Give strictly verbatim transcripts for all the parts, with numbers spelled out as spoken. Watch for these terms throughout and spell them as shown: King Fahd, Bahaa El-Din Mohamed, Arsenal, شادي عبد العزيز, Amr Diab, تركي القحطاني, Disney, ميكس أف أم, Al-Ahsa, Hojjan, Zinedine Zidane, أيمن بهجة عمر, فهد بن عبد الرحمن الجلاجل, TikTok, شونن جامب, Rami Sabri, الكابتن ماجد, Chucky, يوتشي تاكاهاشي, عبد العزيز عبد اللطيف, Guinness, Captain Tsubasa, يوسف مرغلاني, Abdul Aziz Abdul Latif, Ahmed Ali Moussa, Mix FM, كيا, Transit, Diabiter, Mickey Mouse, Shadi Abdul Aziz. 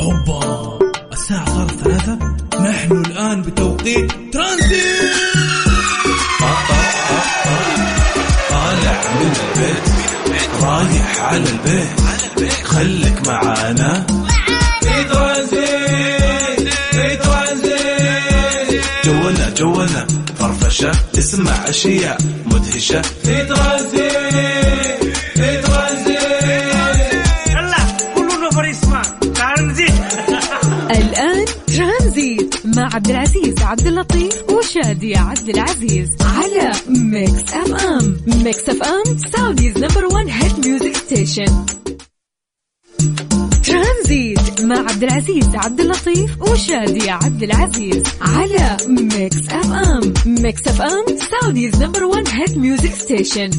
أوبا الساعة صارت ثلاثة. نحن الآن بتوقيت ترانزيت. طالع من البيت رايح على البيت، خلك معانا في ترانزيت. في ترانزيت جونا جونا فرفشة، اسمع أشياء مدهشة في ترانزيت. في ترانزيت يلا قولوا فريق اسمع ترانزيت. الآن ترانزيت مع عبد العزيز عبد اللطيف وشادي عبد العزيز على ميكس أف أم. ميكس أف أم سعوديز نمبر ون هيت ميوزك ستيشن. ترانزيت مع عبد العزيز عبد اللطيف وشادي عبد العزيز على ميكس أف أم. ميكس أف أم سعوديز نمبر ون هيت ميوزك ستيشن.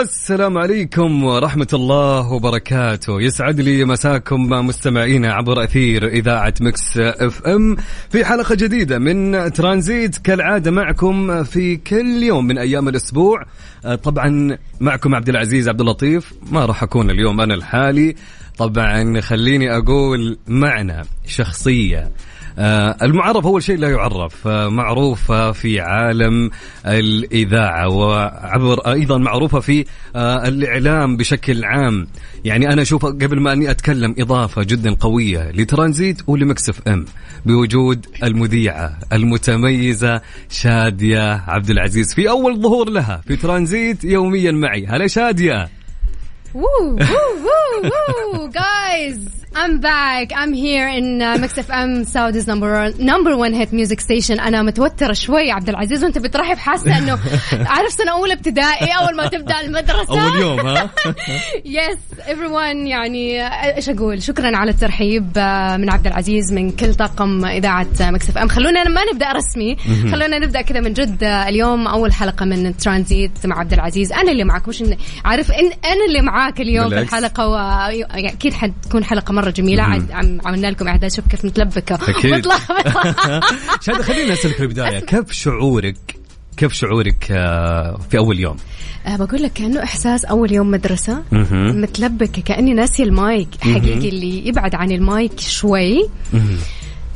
السلام عليكم ورحمة الله وبركاته، يسعد لي مساكم مستمعينا عبر أثير إذاعة مكس اف ام في حلقة جديدة من ترانزيت كالعادة معكم في كل يوم من أيام الأسبوع. طبعا معكم عبد العزيز عبد اللطيف، ما راح أكون اليوم أنا الحالي طبعا، خليني أقول معنا شخصية المعرف أول شيء لا يعرف، معروفة في عالم الإذاعة وعبر أيضا معروفة في الإعلام بشكل عام. يعني أنا أشوف قبل ما أني أتكلم إضافة جدا قوية لترانزيت ولمكسف أم بوجود المذيعة المتميزة شادية عبد العزيز في أول ظهور لها في ترانزيت يوميا معي. هلا شادية. Woo, woo, woo, woo. Guys, I'm back. I'm here in uh, Mix إف إم, Saudi's number one, number one hit music station. أنا متوترة شوي عبد العزيز، وأنت بترحب حاسة إنه عارف سنة أولى ابتدائي أول ما تبدأ المدرسة. أول يوم ها؟ Yes, everyone. يعني إيش أقول؟ شكرا على الترحيب من عبد العزيز من كل طاقم إذاعة Mix إف إم. خلونا ما نبدأ رسمي، خلونا نبدأ كذا من جد. اليوم أول حلقة من ترانزيت مع عبد العزيز، أنا اللي معك، مش عارف إن أنا اللي معك معاك اليوم بالعكس. في الحلقة وأكيد حتكون حلقة مرة جميلة. عم عملنا لكم إعداد، شوف كيف متلبكة متلخبطة. شادي خلينا نسألك في البداية، كيف شعورك كيف شعورك في أول يوم؟ أه بقول لك كأنه إحساس أول يوم مدرسة، متلبكة كأني ناسي المايك حقيقي. اللي يبعد عن المايك شوي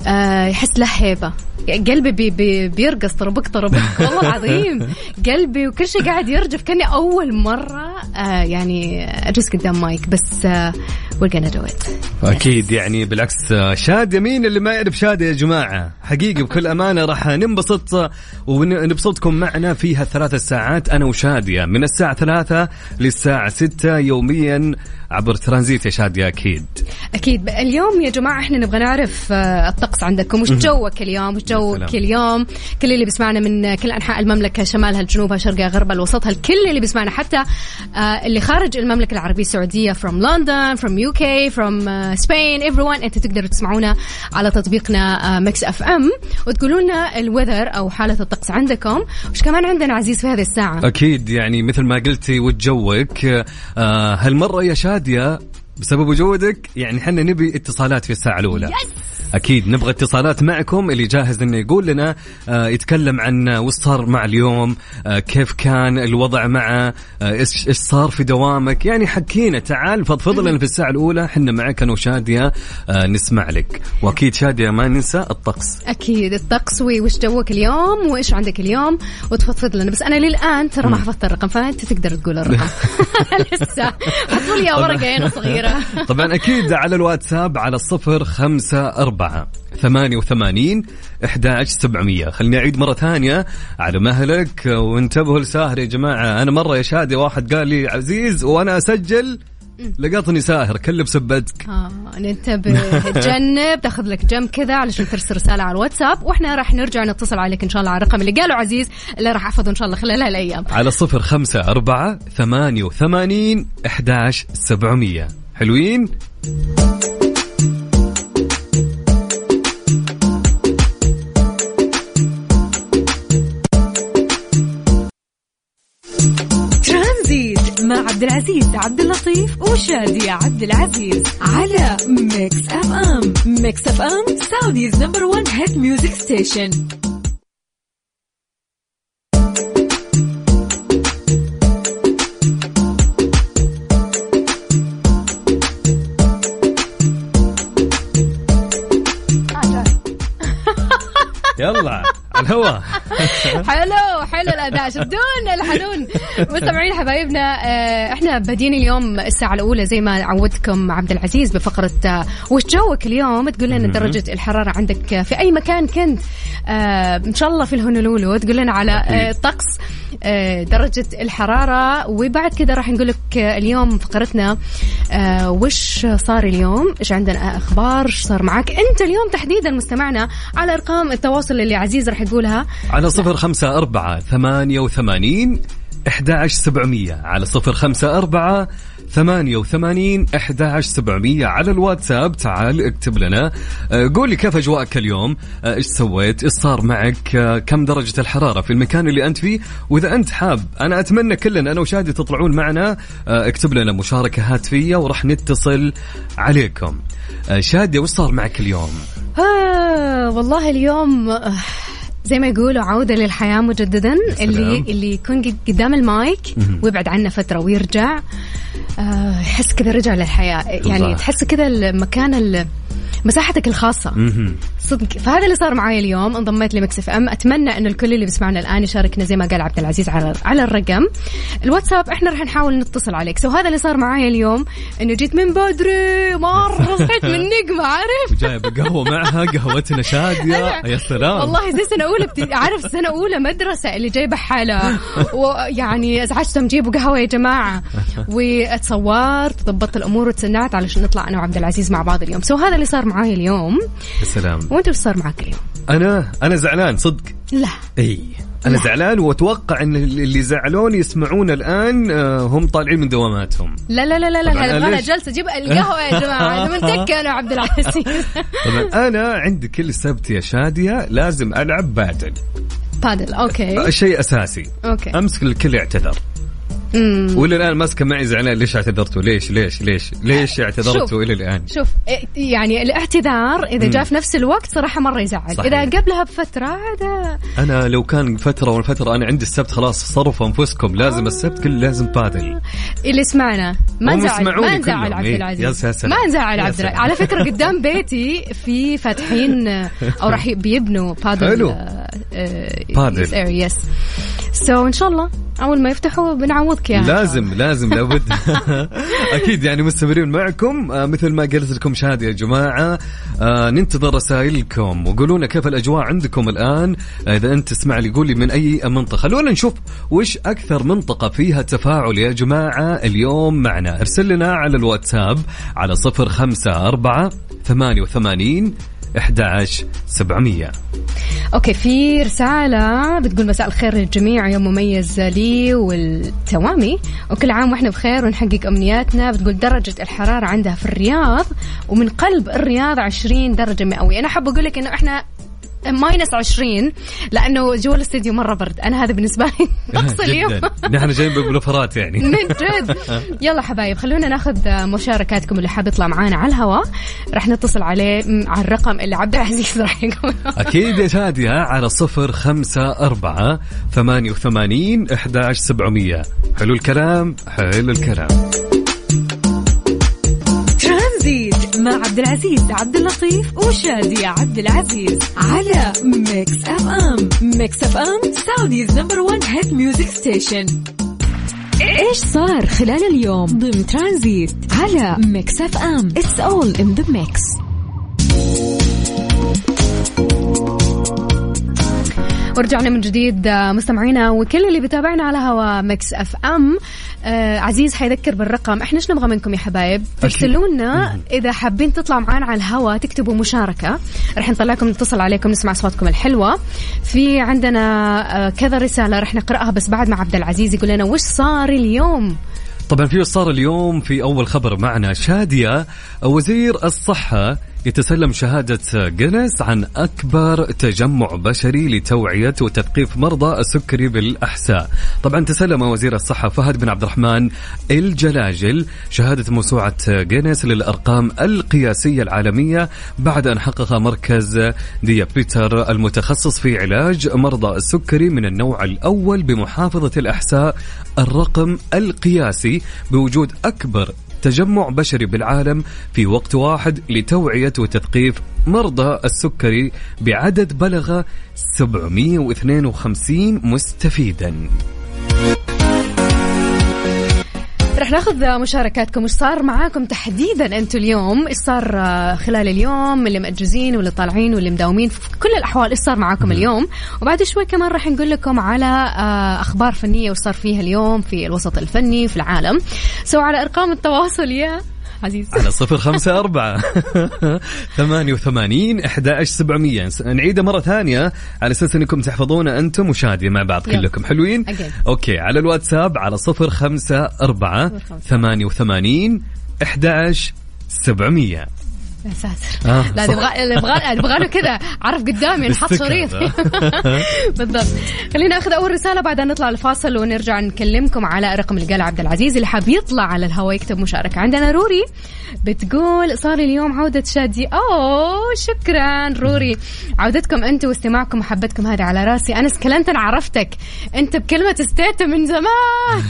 أه يحس له هيبة. قلبي بي بي بيرقص طربك طربك والله العظيم، قلبي وكل شيء قاعد يرجف كأني أول مرة آه يعني أجلس قدام مايك. بس آه we're gonna do it أكيد. يعني بالعكس شادي، مين اللي ما يعرف شادي يا جماعة؟ حقيقي بكل أمانة راح ننبسط ونبسطكم معنا فيها ثلاثة ساعات أنا وشادية، من الساعة ثلاثة للساعة ستة يوميا عبر ترانزيت يا شادية. أكيد أكيد. اليوم يا جماعة إحنا نبغى نعرف الطقس عندكم، وش جوك اليوم، وش جوك اليوم. كل اللي بيسمعنا من كل أنحاء المملكة، شمالها جنوبها شرقها غربها الوسطها، الكل اللي بيسمعنا حتى اللي خارج المملكة العربية السعودية from London from يو كي from Spain everyone، أنت تقدروا تسمعونا على تطبيقنا ميكس أف أم وتقولوا لنا الوذر أو حالة الطقس عندكم. وش كمان عندنا عزيز في هذه الساعة؟ أكيد يعني مثل ما قلتي وتجوك آه هالمرة يا شادية بسبب وجودك، يعني حنا نبي اتصالات في الساعة الأولى. أكيد نبغى اتصالات معكم، اللي جاهز إنه يقول لنا آه يتكلم عن وش صار مع اليوم، آه كيف كان الوضع معه، إيش آه إيش صار في دوامك، يعني حكينا تعال فضفض لنا في الساعة الأولى، حنا معك أنا وشادية آه نسمع لك. وأكيد شادية ما ننسى الطقس. أكيد الطقس، وش جوك اليوم وإيش عندك اليوم وتفضفض لنا. بس أنا للآن ترى ما حفظت الرقم، فأنت تقدر تقول الرقم. لسه حطوا لي ورقة هنا صغيرة. طبعا أكيد على الواتساب على الصفر خمسة أربعة ثمانية وثمانين أحد عشر سبعمية. خليني أعيد مرة ثانية على مهلك وانتبهوا لساهر يا جماعة. أنا مرة يا شادي واحد قال لي عزيز وأنا أسجل لقطني ساهر، كلب سبتك. آه ننتبه، تجنب تاخذ لك جنب كذا علشان ترسل رسالة على الواتساب، وإحنا راح نرجع نتصل عليك إن شاء الله على الرقم اللي قاله عزيز اللي راح أحفظه إن شاء الله خلال هالأيام على صفر خمسة أربعة ثمانية وثمانين أحد عشر سبعمية. حلوين. العزيز عبد اللطيف وشادي عبد العزيز على ميكس اف ام. ميكس اف ام سعوديز نمبر ون هيت ميوزك ستيشن. يلا على الهواء. حلو حلو الأداء شدون الحنون. مستمعين حبايبنا احنا بادين اليوم الساعة الأولى زي ما عودتكم عبد العزيز بفقرة وش جوك اليوم. تقول لنا درجة الحرارة عندك في أي مكان كنت إن شاء الله في الهونولولو. تقول لنا على طقس درجة الحرارة وبعد كده راح نقول لك اليوم فقرتنا وش صار اليوم، إيش عندنا أخبار، إيش صار معك أنت اليوم تحديدا مستمعنا على أرقام التواصل اللي عزيز راح يقولها على صفر خمسة أربعة ثمانية وثمانين أحد عشر سبعمية، على صفر خمسة أربعة ثمانية وثمانين أحد عشر سبعمية على الواتساب. تعال اكتب لنا قولي كيف أجواءك اليوم، إيش سويت، إيش صار معك، كم درجة الحرارة في المكان اللي أنت فيه. وإذا أنت حاب أنا أتمنى كلنا أنا وشادي تطلعون معنا، اكتب لنا مشاركة هاتفية ورح نتصل عليكم. شادي وش صار معك اليوم؟ آه والله اليوم زي ما يقولوا عودة للحياة مجددا. اللي اللي يكون قدام المايك ويبعد عنه فترة ويرجع يحس كذا رجع للحياة، يعني تحس كذا المكان مساحتك الخاصة صدق. فهذا اللي صار معايا اليوم. انضميت لميكس اف ام. اتمنى انه الكل اللي بيسمعنا الان يشاركنا زي ما قال عبد العزيز على على الرقم الواتساب، احنا رح نحاول نتصل عليك. سو هذا اللي صار معايا اليوم انه جيت من بدري مره صحيت من نقمة، عارف جايب قهوه معها قهوتنا شادية يا سلام والله زي سنه اولى بت... عارف سنه اولى مدرسه اللي جايبه حاله ويعني ازعجتهم جيبوا قهوه يا جماعه. واتصورت ضبطت الامور وتسنعت علشان نطلع انا وعبد العزيز مع بعض اليوم. سو هذا اللي صار معايا اليوم. السلام. وانت وش صار معك اليوم؟ انا انا زعلان صدق. لا اي انا لا. زعلان واتوقع ان اللي زعلون يسمعون الان هم طالعين من دواماتهم. لا لا لا لا لا انا جالسه اجيب القهوه يا جماعه انا منتكه انا عبد العزيز. انا عندي كل سبت يا شاديه لازم العب بادل. بادل اوكي شيء اساسي. اوكي امسك الكل يعتذر. مم. وإلى الآن ماسكة معي زعلان ليش اعتذرتوا ليش ليش ليش ليش اعتذرتوا إلى الآن. شوف يعني الاعتذار إذا جاء في نفس الوقت صراحة مرة يزعل. صحيح. إذا قبلها بفترة عادة. أنا لو كان فترة والفترة أنا عندي السبت خلاص صرفوا أنفسكم لازم آه. السبت كل لازم بادل. اللي سمعنا ما نزعل ما نزعل عبد العزيز ما نزعل عبد العزيز. على فكرة قدام بيتي في فاتحين أو راح بيبنوا بادل بادل. سو إن شاء الله أول ما يفتحوا بنعوضك يعني. لازم لازم لابد. أكيد يعني مستمرين معكم مثل ما قلت لكم شادي يا جماعة. ننتظر رسائلكم وقولونا كيف الأجواء عندكم الآن. إذا أنت تسمع لي قولي من أي منطقة، خلونا نشوف وش أكثر منطقة فيها تفاعل يا جماعة اليوم معنا. ارسل لنا على الواتساب على صفر خمسة أربعة ثمانية وثمانين أحد عشر سبعمية. أوكي في رسالة بتقول مساء الخير للجميع، يوم مميز لي والتوامي وكل عام وإحنا بخير ونحقق أمنياتنا. بتقول درجة الحرارة عندها في الرياض ومن قلب الرياض عشرين درجة مئوية. أنا حاب أقول لك إنه إحنا ماينس عشرين لأنه جوا الاستديو مرة برد. أنا هذا بالنسبة لي طقس اليوم. نحن جايين ببلوفرات يعني من جد. يلا حبايب خلونا ناخذ مشاركاتكم. اللي حاب يطلع معانا على الهواء رح نتصل عليه على الرقم اللي عبد العزيز رح يقوله. أكيد يا شادية على صفر خمسة أربعة ثمانية وثمانين أحد عشر سبعمية. حلو الكلام حلو الكلام. ترانزيت مع عبد العزيز عبد اللطيف وشادي عبد العزيز على ميكس اف ام. ميكس اف ام سعوديز نمبر ون هيت ميوزك ستيشن. ايش صار خلال اليوم ضمن ترانزيت على ميكس اف ام. It's all in the mix. ورجعنا من جديد مستمعينا وكل اللي بتابعنا على هوا ميكس اف ام. آه عزيز حيذكر بالرقم. احنا ايش نبغى منكم يا حبايب؟ ترسلونا اذا حابين تطلعوا معنا على الهوا تكتبوا مشاركة رح نطلعكم نتصل عليكم نسمع صوتكم الحلوة. في عندنا آه كذا رسالة رح نقرأها بس بعد ما عبد العزيز يقول لنا وش صار اليوم. طبعا في وش صار اليوم في اول خبر معنا شادية. وزير الصحة يتسلم شهادة جينيس عن أكبر تجمع بشري لتوعية وتثقيف مرضى السكري بالأحساء. طبعا تسلم وزير الصحة فهد بن عبد الرحمن الجلاجل شهادة موسوعة جينيس للأرقام القياسية العالمية بعد أن حقق مركز ديابيتر المتخصص في علاج مرضى السكري من النوع الأول بمحافظة الأحساء الرقم القياسي بوجود أكبر تجمع بشري بالعالم في وقت واحد لتوعية وتثقيف مرضى السكري بعدد بلغ سبعمائة واثنين وخمسين مستفيدا. رح ناخذ مشاركاتكم. ايش صار معاكم تحديدا انتم اليوم؟ ايش صار خلال اليوم؟ اللي مأجزين واللي طالعين واللي مداومين، في كل الاحوال ايش صار معاكم اليوم؟ وبعد شوي كمان رح نقول لكم على اخبار فنيه وش صار فيها اليوم في الوسط الفني في العالم. سو على ارقام التواصل يا عزيز على صفر خمسة أربعة ثمانية وثمانين أحداش سبعمية. نعيده مرة ثانية على أساس أنكم تحفظونه أنتم وشادي مع بعض كلكم. حلوين okay. أوكي على الواتساب على صفر خمسة أربعة ثمانية وثمانين أحداش سبعمية. ساتر آه لا نبغى نبغى نبغى له كذا عرف قدامي نحط شريط بالضبط. خلينا ناخذ اول رساله بعدين نطلع الفاصل ونرجع نكلمكم على رقم القال عبد العزيز اللي حاب يطلع على الهواء يكتب مشاركه. عندنا روري بتقول صار اليوم عوده شادي. اوه شكرا روري، عودتكم انتم واستماعكم ومحبتكم هذا على راسي. انس كلنتن عرفتك انت بكلمه استيت من زمان.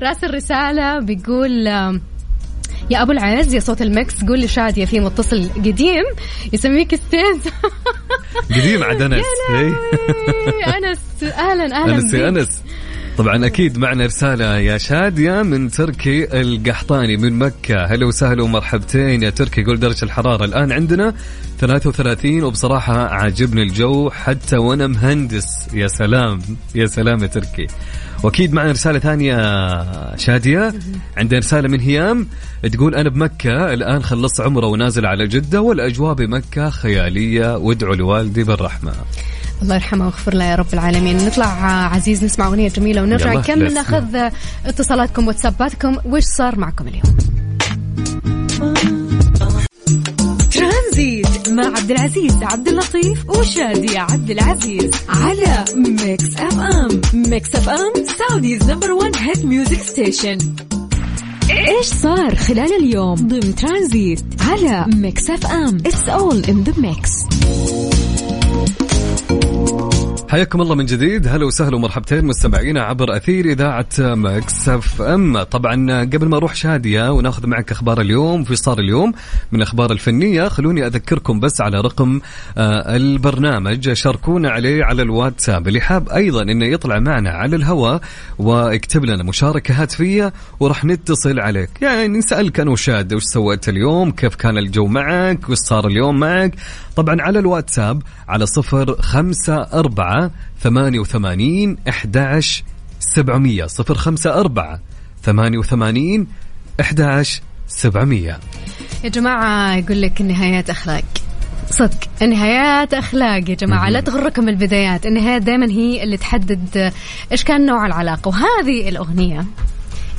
راس الرساله بيقول يا أبو العز يا صوت المكس قول لشادية في متصل قديم يسميك استاذ قديم عد أنس. أنس أهلا أهلا أنس يا أنس. طبعا أكيد معنا رسالة يا شادية من تركي القحطاني من مكة. هلا وسهلا ومرحبتين يا تركي. قول درجة الحرارة الآن عندنا ثلاثة وثلاثين وبصراحة عاجبني الجو حتى وأنا مهندس. يا سلام يا سلام يا تركي. وأكيد معنا رسالة ثانية شادية، عندنا رسالة من هيام تقول أنا بمكة الآن خلصت عمره ونازل على جدة والأجواء بمكة خيالية وادعوا لوالدي بالرحمة. الله يرحمه ويغفر له يا رب العالمين. نطلع عزيز نسمع أغنية جميلة ونرجع نكمل ناخذ اتصالاتكم واتساباتكم وش صار معكم اليوم. ترانزيت مع عبد العزيز عبد اللطيف وشادي عبد العزيز على ميكس اف ام. ميكس اف ام سعوديز نمبر وان هيت ميوزك ستيشن. ايش صار خلال اليوم ضمن ترانزيت على ميكس اف ام. It's all in the mix. حياكم الله من جديد. هلا وسهلا ومرحبتين مستمعينا عبر أثير إذاعة مكس اف ام. طبعا قبل ما أروح شادية وناخذ معك أخبار اليوم في صار اليوم من أخبار الفنية، خلوني أذكركم بس على رقم آه البرنامج شاركونا عليه على الواتساب. اللي حاب أيضا إنه يطلع معنا على الهواء واكتب لنا مشاركة هاتفية ورح نتصل عليك، يعني نسألك أنا وشاد وش سويت اليوم، كيف كان الجو معك، وش صار اليوم معك. طبعا على الواتساب على صفر خمسة أربعة ثمانية وثمانين أحداش سبعمية. صفر خمسة أربعة ثمانية وثمانين أحداش سبعمية. يا جماعة يقول لك النهايات أخلاق، صدق النهايات أخلاق يا جماعة. لا تغركم البدايات، النهاية دائما هي اللي تحدد إيش كان نوع العلاقة. وهذه الأغنية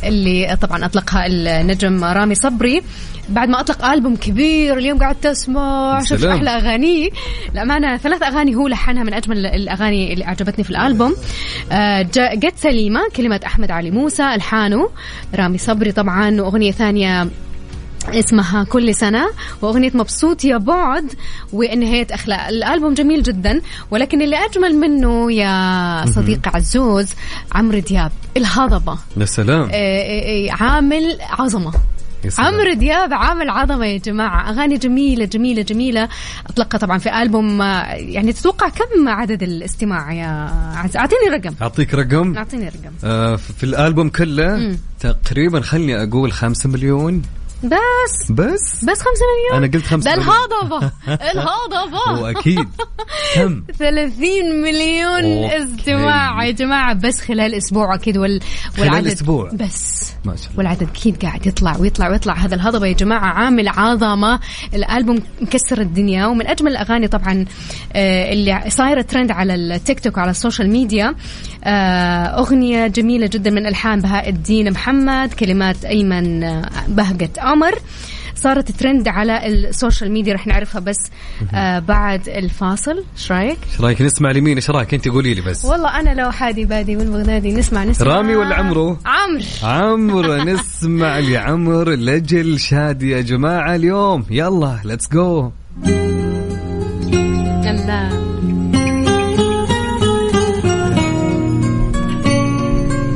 اللي طبعا أطلقها النجم رامي صبري بعد ما أطلق ألبوم كبير. اليوم قاعد تسمع شوف أحلى أغاني. لأمانة ثلاث أغاني هو لحنها من أجمل الأغاني اللي أعجبتني في الألبوم. جت سليمة كلمة أحمد علي موسى، ألحانه رامي صبري طبعا، وأغنية ثانية اسمها كل سنة، وأغنية مبسوط يا بعد، ونهاية أخلاق. الألبوم جميل جدا، ولكن اللي أجمل منه يا صديق عزوز عمرو دياب الهضبة. يا سلام عامل عظمة. عمرو دياب عامل عظمة يا جماعة. أغاني جميلة جميلة جميلة أطلقها طبعا في ألبوم. يعني تتوقع كم عدد الاستماع يا عزيز؟ أعطيني رقم. أعطيك رقم. أعطيني رقم آه في الألبوم كله م. تقريبا خلني أقول خمسة مليون بس بس بس خمسة مليون. أنا قلت خمسة مليون. ده الهضبة الهضبة وأكيد كم ثلاثين مليون استماع يا جماعة بس خلال أسبوع أكيد. وال والعدد خلال أسبوع بس ما شاء الله. والعدد أكيد قاعد يطلع ويطلع ويطلع. هذا الهضبة يا جماعة عامل عظمة. الألبوم مكسر الدنيا ومن أجمل الأغاني طبعا اللي صايرة ترند على التيك توك وعلى السوشيال ميديا. أغنية جميلة جدا من ألحان بهاء الدين محمد كلمات أيمن بهجة عمر. صارت ترند على السوشيال ميديا. رح نعرفها بس آه بعد الفاصل. ايش رايك؟ ايش رايك نسمع لمين؟ ايش رايك انت قولي لي بس. والله انا لو حادي بادي والبغدادي نسمع نسمع رامي ولا عمرو؟ عمرو عمرو نسمع لعمرو لجل شادي يا جماعه اليوم. يلا ليتس جو.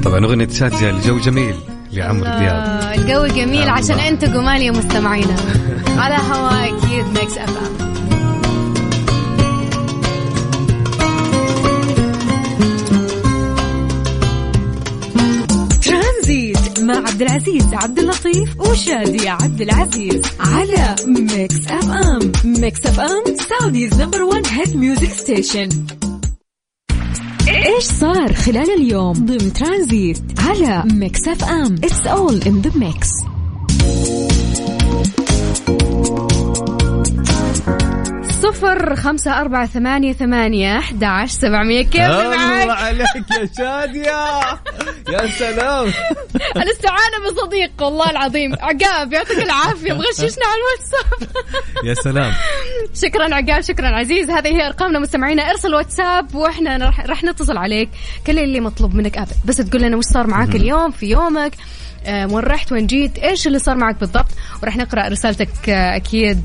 طبعا أغنية شادية الجو جميل لعمرو دياب. الجو جميل عشان أنت جمال يا مستمعينا. على هوا أكيد ميكس أف أم. ترانزيت مع عبد العزيز عبد اللطيف وشادي عبد العزيز على ميكس أف أم. ميكس أف أم سعوديز نمبر ون هيت ميوزك ستيشن. إيش صار خلال اليوم ضمن ترانزيت على ميكس أف أم. It's all in the mix. صفر خمسة أربعة ثمانية ثمانية أحد عشر سبعمية. كيف معك؟ الله عليك يا شادية. يا سلام. أنا استعانة بصديق والله العظيم. عقاب يعطيك العافية مغششنا على الواتساب. يا سلام. شكرا عقاب, شكرا عزيز. هذه هي أرقامنا مستمعينا. ارسل واتساب وإحنا رح, رح نتصل عليك. كل اللي مطلوب منك أبد بس تقول لنا وش صار معاك اليوم في يومك, وين رحت, وين جيت, إيش اللي صار معك بالضبط, ورح نقرأ رسالتك أكيد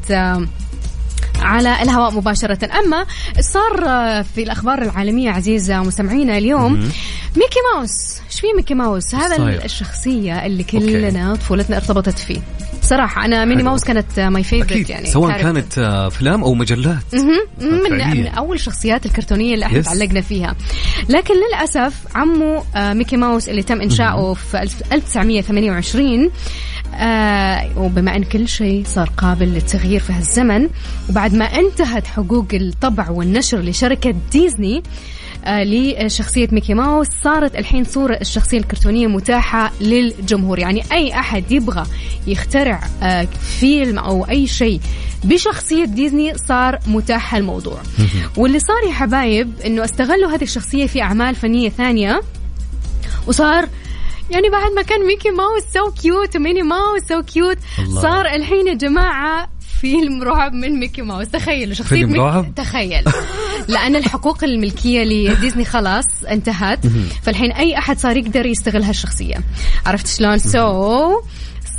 على الهواء مباشرة. أما صار في الأخبار العالمية عزيزة مستمعينا اليوم م- ميكي ماوس. إيش في ميكي ماوس؟ هذا صحيح. الشخصية اللي كلنا أوكي. طفولتنا ارتبطت فيه صراحة. أنا ميني ماوس كانت ماي فيفورت يعني, سواء كانت أفلام أو مجلات م- من, من أول شخصيات الكرتونية اللي احنا تعلقنا فيها. لكن للأسف عمو ميكي ماوس اللي تم إنشاؤه م- في ألف وتسعمية وثمانية وعشرين آه, وبما أن كل شيء صار قابل للتغيير في هالزمن, وبعد ما انتهت حقوق الطبع والنشر لشركة ديزني آه لشخصية ميكي ماوس, صارت الحين صورة الشخصية الكرتونية متاحة للجمهور. يعني أي أحد يبغى يخترع آه فيلم أو أي شيء بشخصية ديزني صار متاح الموضوع. واللي صار يا حبايب أنه استغلوا هذه الشخصية في أعمال فنية ثانية, وصار يعني بعد ما كان ميكي ماوس سو كيوت وميني ماوس سو كيوت, صار الحين يا جماعة فيلم رعب من ميكي ماوس. تخيلوا شخصية ميكي... تخيل لأن الحقوق الملكية لديزني خلاص انتهت, فالحين أي أحد صار يقدر يستغل هالشخصية. عرفت شلون؟ سو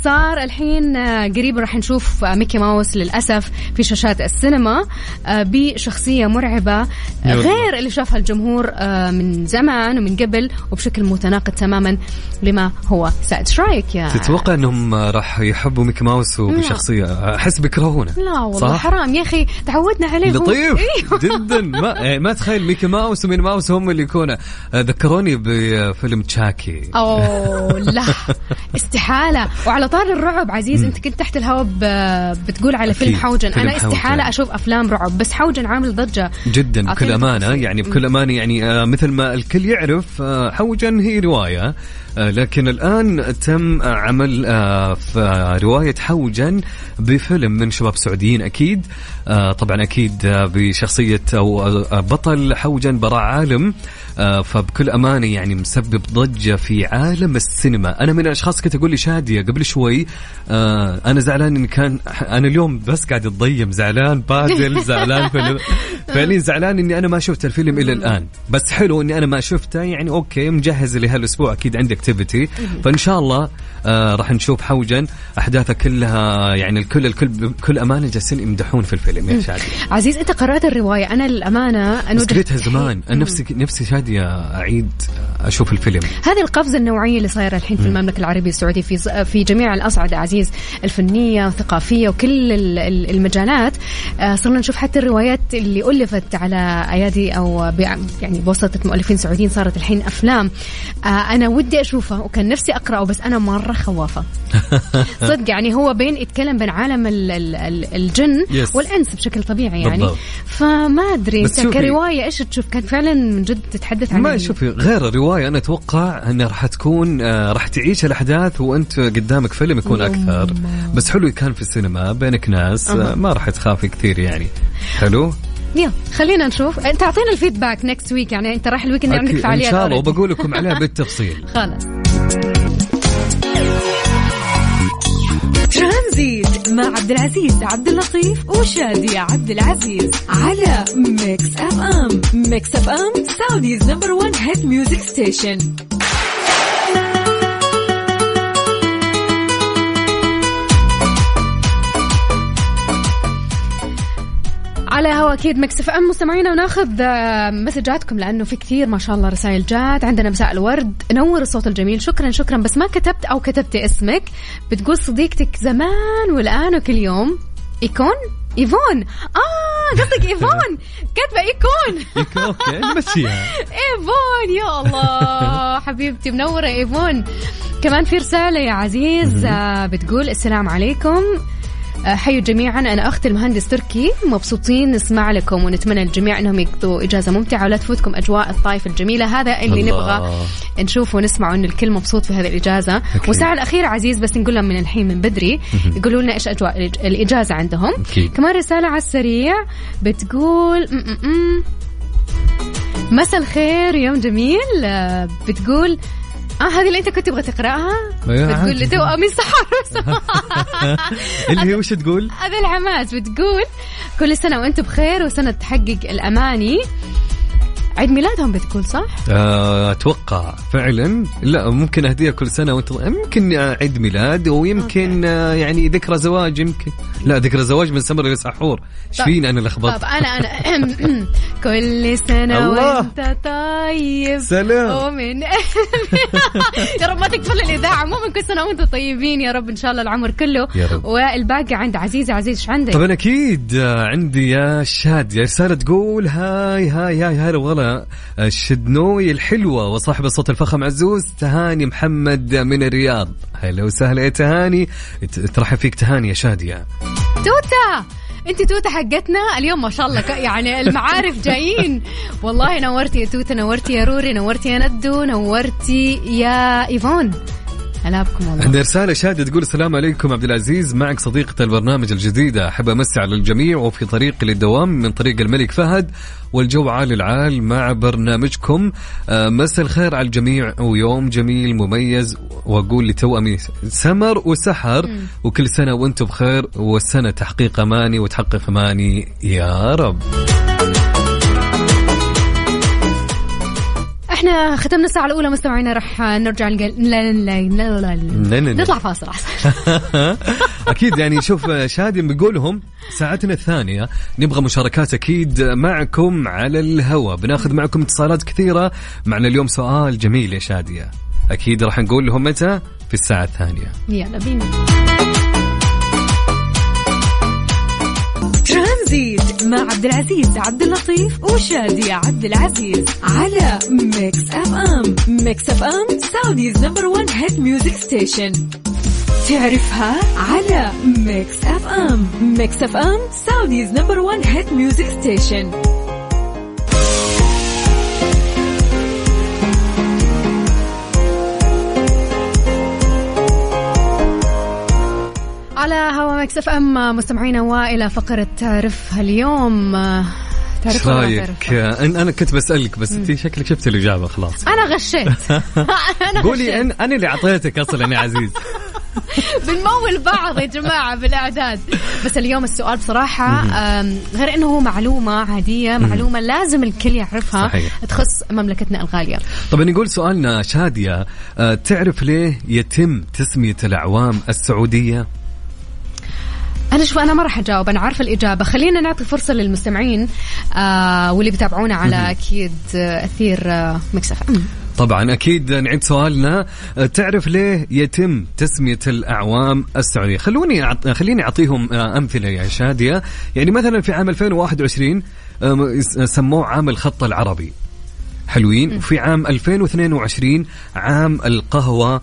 صار الحين قريب راح نشوف ميكي ماوس للأسف في شاشات السينما بشخصية مرعبة غير اللي شافها الجمهور من زمان ومن قبل, وبشكل متناقض تماما لما هو سائد. شرايك يا تتوقع أنهم راح يحبوا ميكي ماوس بشخصية؟ أحس بكرهونه. لا والله حرام يا أخي, تعودنا عليه. لطيف جدا. ما, ما تخيل ميكي ماوس ومين ماوس هم اللي يكونوا. ذكروني بفيلم تشاكي. أوه لا استحالة. وعلى طار الرعب عزيز, انت كنت تحت الهواء بتقول على فيلم حوجن. فيلم انا استحاله حوجن. اشوف افلام رعب, بس حوجن عامل ضجه جدا بكل امانه تفصيل. يعني بكل امانه يعني مثل ما الكل يعرف حوجن هي روايه, لكن الان تم عمل في روايه حوجن بفيلم من شباب سعوديين اكيد, طبعا اكيد بشخصيه او بطل حوجن براء عالم, فبكل امانه يعني مسبب ضجه في عالم السينما. انا من الاشخاص كنت اقول لي شاديه قبل شوي آه أنا زعلان إن كان أنا اليوم بس قاعد أتضيم, زعلان بادل زعلان فيلم فعليا, زعلان إني أنا ما شفت الفيلم إلى الآن, بس حلو إني أنا ما شفته يعني. أوكي مجهز لهالأسبوع أكيد عندي اكتيفيتي, فإن شاء الله آه راح نشوف حوجن أحداثها كلها يعني. الكل الكل بكل أمانة جالسين يمدحون في الفيلم يا شادي. عزيز أنت قرأت الرواية؟ أنا الأمانة أنا قريتها زمان. أنا نفسي نفسي شادي أعيد أشوف الفيلم. هذه القفزة النوعية اللي صايرة الحين في المملكة العربية السعودية في في جميع الأصعدة عزيز, الفنية والثقافية وكل المجالات, صرنا نشوف حتى الروايات اللي ألفت على أيادي أو يعني بواسطة مؤلفين سعوديين صارت الحين أفلام. أنا ودي أشوفها وكان نفسي أقرأه, بس أنا مرة خوافة صدق. يعني هو بين يتكلم بين عالم الجن والأنس بشكل طبيعي يعني, فما أدري أنت كرواية إيش تشوف؟ كان فعلا من جد تتحدث عن ما شوفي غير الرواية. أنا أتوقع أنها راح تكون راح تعيش الأحداث وأنت قدامك فيلم يكون أكثر, بس حلو كان في السينما بينك ناس أه. ما راح تخافي كثير يعني. حلو يلا خلينا نشوف. انت اعطينا الفيدباك نيكست ويك يعني, انت راح الويكند عندك فعاليات ان شاء الله وبقول لكم عليها بالتفصيل. خلاص ترانزيت مع عبد العزيز عبد اللطيف وشادي عبد العزيز على ميكس اف ام. ميكس اف ام سعوديز نمبر وان هيت ميوزك ستيشن. على هوا أكيد مكسف أم مستمعينا، وناخذ مسجاتكم لأنه في كثير ما شاء الله رسائل جات عندنا. مساء الورد، نور الصوت الجميل، شكرا شكرا، بس ما كتبت أو كتبت اسمك. بتقول صديقتك زمان والآن وكل يوم إيكون إيفون. آه قصدك إيفون، كتبة إيكون إيكون نمشيها إيفون. يا الله حبيبتي منورة إيفون. كمان في رسالة يا عزيز بتقول السلام عليكم، حيوا جميعا، أنا أخت المهندس تركي، مبسوطين نسمع لكم ونتمنى الجميع أنهم يقضوا إجازة ممتعة ولا تفوتكم أجواء الطائف الجميلة. هذا اللي نبغى نشوفه ونسمعه، أن الكل مبسوط في هذه الإجازة. والساعة الأخيرة عزيز بس نقول لهم من الحين من بدري يقولوا لنا إيش أجواء الإجازة عندهم. كمان رسالة على السريع بتقول مساء الخير يوم جميل. بتقول اه هذه اللي انت كنت تبغى تقراها، بتقول لي توأ من سحر اللي هي وش تقول؟ هذا الحماس. بتقول كل سنه وانتم بخير وسنه تحقق الاماني. عيد ميلادهم بتقول صح؟ اتوقع فعلا، لا ممكن اهديها كل سنه وانت، يمكن عيد ميلاد ويمكن أوكي. يعني ذكرى زواج، يمكن لا ذكرى زواج من سمر لسحور. ايش فيني انا لخبطت؟ طب انا انا كل سنه وانت طيب سلام ومن يا رب ما تقفل الاذاعه. مو من كل سنه وانتم طيبين يا رب، ان شاء الله العمر كله. والباقي عند عزيزه. عزيز ايش عندك؟ طبعا اكيد عندي يا شادي رساله تقول هاي هاي هاي هاي والله الشدنوي الحلوة وصاحب الصوت الفخم عزوز تهاني محمد من الرياض. هلا وسهلا يا تهاني، ترحب فيك تهاني يا شادية. توتا انت توتا حقتنا اليوم ما شاء الله، يعني المعارف جايين والله. نورتي يا توتا، نورتي يا روري، نورتي يا ندو، نورتي يا إيفون. عندنا رسالة شادي تقول السلام عليكم عبد العزيز، معك صديقة البرنامج الجديدة، أحب أمسي على الجميع وفي طريقي للدوام من طريق الملك فهد، والجو عال العال مع برنامجكم. مساء الخير على الجميع ويوم جميل مميز، وأقول لتوأمي سمر وسحر م. وكل سنة وانتم بخير والسنة تحقيق أماني وتحقق أماني يا رب. احنا ختمنا الساعة الأولى مستمعينا، رح نرجع نقل... لا لا لا لا لا نطلع فاصل أكيد. يعني شوف شادي بقولهم ساعتنا الثانية نبغى مشاركات أكيد معكم على الهواء، بناخذ معكم اتصالات كثيرة. معنا اليوم سؤال جميل يا شادية، أكيد رح نقول لهم متى في الساعة الثانية. يلا بينا. ترانزيت مع عبد العزيز عبد اللطيف وشادي عبد العزيز على ميكس اف ام. ميكس اف ام سعوديز نمبر وان هيت ميوزك ستيشن، تعرفها على ميكس اف ام. ميكس اف ام سعوديز نمبر وان هيت ميوزك ستيشن. على هوا ميكس اف ام مستمعينا، وإلى فقرة تعرفها اليوم. تعرف رايك انا كنت بسألك بس انت شكلك شفت الإجابة خلاص، انا غشيت. أنا قولي ان انا اللي اعطيتك اصلا يا عزيز. بنمول بعض يا جماعة بالأعداد. بس اليوم السؤال بصراحة غير أنه معلومة عادية، معلومة لازم الكل يعرفها، صحيح. تخص مملكتنا الغالية. طبعا نقول سؤالنا شادية، تعرف ليه يتم تسمية الأعوام السعودية؟ أنا شوف أنا ما راح أجاوب، أنا عارفة الإجابة. خلينا نعطي فرصة للمستمعين آه واللي بتابعونا على م- أكيد أثير آه مكسفة. م- طبعا أكيد نعيد سؤالنا، تعرف ليه يتم تسمية الأعوام السعودية؟ خلوني أعط... خليني أعطيهم أمثلة يا شادية. يعني مثلا في عام ألفين وواحد وعشرين سموه عام الخط العربي، حلوين. م- وفي عام ألفين واثنين وعشرين عام القهوة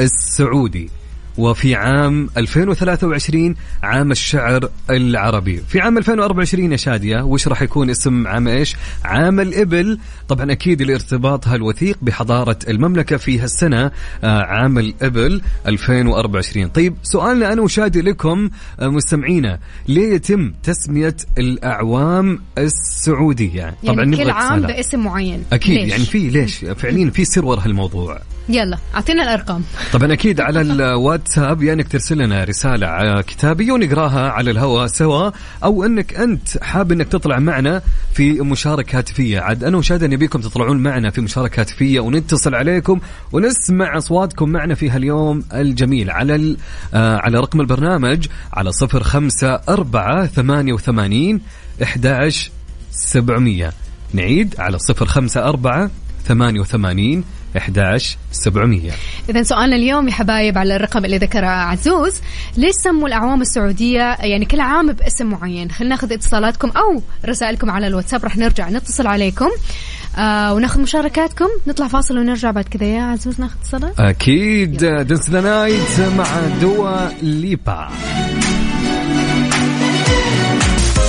السعودي، وفي عام ألفين وثلاثة وعشرين عام الشعر العربي، في عام ألفين وأربعة وعشرين يا شادية وش راح يكون اسم عام إيش؟ عام الإبل. طبعا أكيد لارتباطها الوثيق بحضارة المملكة في هالسنة عام الإبل ألفين وأربعة وعشرين. طيب سؤالنا أنا وشادي لكم مستمعينا، ليه يتم تسمية الأعوام السعودية؟ يعني طبعا كل عام باسم معين أكيد، ليش؟ يعني في ليش فعليا في سر وراء هالموضوع. يلا اعطينا الارقام. طبعا اكيد على الواتساب يا انك ترسل لنا رساله كتابيه ونقراها على الهواء سوا, او انك انت حاب انك تطلع معنا في مشاركه هاتفيه. عاد انا وشادي نبيكم تطلعون معنا في مشاركه هاتفيه ونتصل عليكم ونسمع اصواتكم معنا في هاليوم الجميل على على رقم البرنامج على صفر خمسة أربعة ثمانية وثمانين إحدى عشر سبعمية. نعيد على صفر خمسة أربعة ثمانية وثمانين إحدى عشر سبعمية. إذن سؤالنا اليوم يا حبايب على الرقم اللي ذكره عزوز, ليش سموا الأعوام السعودية يعني كل عام باسم معين؟ خلينا ناخذ اتصالاتكم أو رسائلكم على الواتساب, رح نرجع نتصل عليكم آه وناخذ مشاركاتكم. نطلع فاصل ونرجع بعد كذا يا عزوز ناخذ اتصالات. أكيد دنس ذا نايت مع دوا ليبا,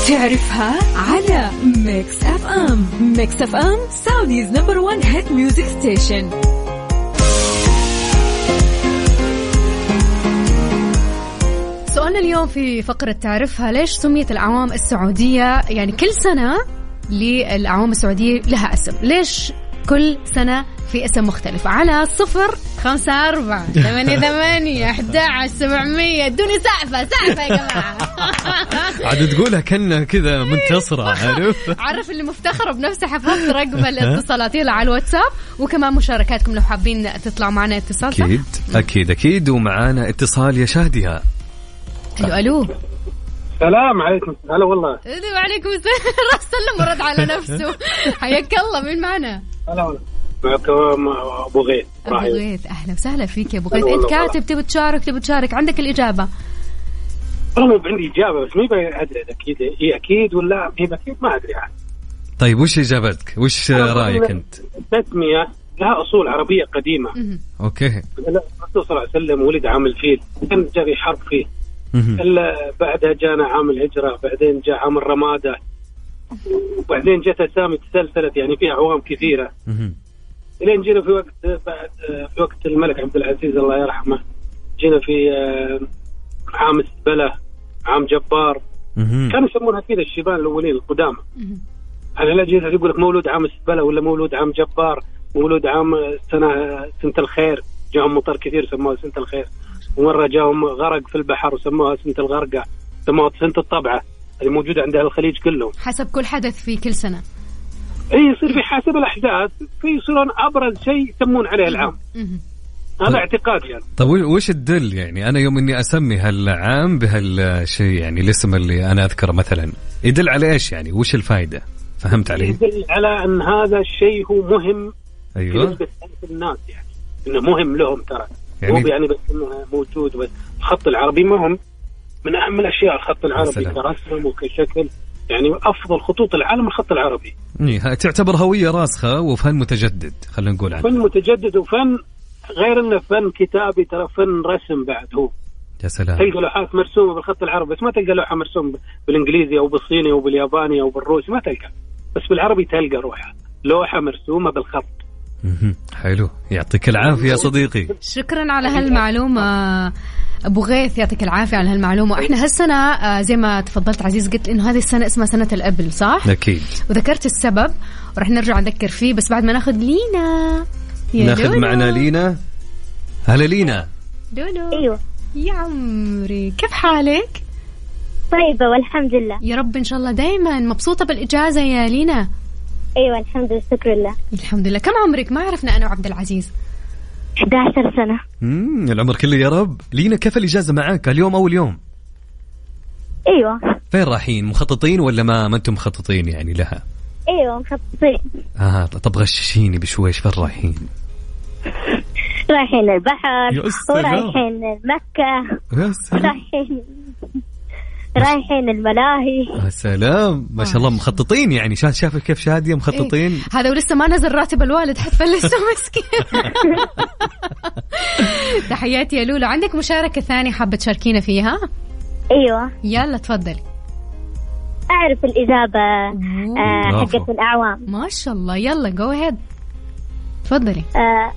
تعرفها على ميكس اف ام. ميكس اف ام سعوديز نمبر ون هيت ميوزك ستيشن. سؤالنا اليوم في فقرة تعرفها, ليش سميت الأعوام السعودية؟ يعني كل سنة للأعوام السعودية لها اسم, ليش كل سنة في اسم مختلف؟ على صفر خمسة أربعة ثمانية ثمانية أحد عشر سبعمية. دوني سعفة سعفة يا جماعة. عاد تقولها كنا كذا منتصرة. عارف عارف اللي مفتخرة بنفسها. حفظت رقم الاتصالات على الواتساب, وكمان مشاركاتكم لو حابين تطلعوا معنا اتصال. أكيد أكيد أكيد. ومعانا اتصال يا شهديها. ألو ألو. السلام عليكم. هلا والله. وعليكم السلام. راح سلم ورد على نفسه. حياك الله. مين معنا؟ هلا والله. معكم أبو غيث. أبو غيث أهلا وسهلا فيك يا أبو غيث. أنت كاتب تبي تشارك تبي تشارك عندك الإجابة؟ والله عندي إجابة بس مي أدري أكيد هي أكيد ولا هي أكيد ما أدري عنها. طيب وش إجابتك؟ وش رأيك أنت؟ التسمية لها أصول عربية قديمة. م- أوكيه. الرسول صلى الله عليه وسلم ولد عام الفيل, كان جري حرب فيه. م- إلا بعدها جانا عام الهجرة, بعدين جاء عام الرمادة, وبعدين جت أسامي تسلسلت يعني فيها عوام كثيرة. م- لين جينا في وقت بعد في وقت الملك عبد العزيز الله يرحمه, جينا في عام السبلة عام جبار. كانوا يسمونها كذا الشبان الأولين القدام. على الأجهزة يقول لك مولود عام السبلة ولا مولود عام جبار, مولود عام سنة سنة الخير. جاهم مطر كثير سموها سنة الخير, ومرة جاهم غرق في البحر وسموها سنة الغرقة, سموها سنة الطبعة اللي موجودة عندها الخليج كله. حسب كل حدث في كل سنة اي يصير في حسب الاحداث في يصيرون ابرز شيء يسمون عليه العام. هذا اعتقاد يعني. طب وش الدل يعني انا يوم اني اسمي هالعام بهالشيء يعني الاسم اللي انا اذكره مثلا يدل على ايش يعني؟ وش الفائده؟ فهمت علي؟ يدل على ان هذا الشيء هو مهم. ايوه بالنسبه للناس يعني انه مهم لهم ترى يعني, مو يعني بس انه موجود بس. الخط العربي مهم, من اهم الاشياء الخط العربي كرسم وكشكل يعني, أفضل خطوط العالم الخط العربي. إيه تعتبر هوية راسخة وفن متجدد, خلينا نقول عنه فن متجدد وفن غير إنه فن كتابي ترى فن رسم بعد هو. يا سلام. تلقى لوحات مرسومة بالخط العربي بس ما تلقى لوحة مرسومة بالإنجليزي أو بالصيني أو بالياباني أو بالروسي, ما تلقى. بس بالعربي تلقى روحها لوحة مرسومة بالخط. حلو, يعطيك العافية يا صديقي. شكرا على هالمعلومة أبو غيث, يعطيك العافية على هالمعلومة. وإحنا هالسنة زي ما تفضلت عزيز قلت إنه هذه السنة اسمها سنة الأبل صح؟ أكيد. وذكرت السبب ورح نرجع نذكر فيه بس بعد ما ناخذ لينا. ناخذ معنا لينا. هلا لينا. لولو. أيوة يا عمري كيف حالك؟ طيبة والحمد لله. يا رب إن شاء الله دايما. مبسوطة بالإجازة يا لينا؟ أيوة الحمد لله شكر الله. الحمد لله. كم عمرك؟ ما عرفنا أنا وعبد العزيز. إحدى عشرة سنة. امم العمر كله يا رب. لينا كيف الإجازة معاك اليوم أول يوم؟ أيوة. فين رايحين؟ مخططين ولا ما ما أنتم مخططين يعني لها؟ أيوة مخططين. آه طب غششيني بشويش, فين رايحين؟ رايحين البحر ورايحين مكة رايحين رايحين الملاهي. يا سلام ما شاء الله مخططين يعني. شايف كيف شادية مخططين. إيه؟ هذا ولسه ما نزل راتب الوالد حتفلسه مسكين. تحياتي يا لولو. عندك مشاركة ثانية حابة تشاركينا فيها؟ ايوه يلا تفضلي. اعرف الإجابة آه حقت الأعوام ما شاء الله. يلا جو هيد تفضلي. آه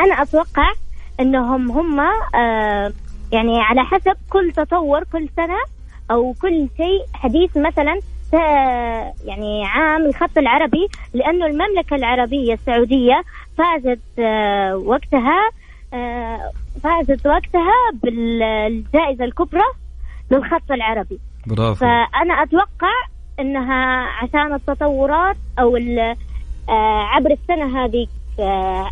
انا اتوقع انهم هم آه يعني على حسب كل تطور كل سنة أو كل شيء حديث. مثلا يعني عام الخط العربي, لأنه المملكة العربية السعودية فازت وقتها فازت وقتها بالجائزة الكبرى للخط العربي. برافو. فأنا أتوقع أنها عشان التطورات أو عبر السنة هذه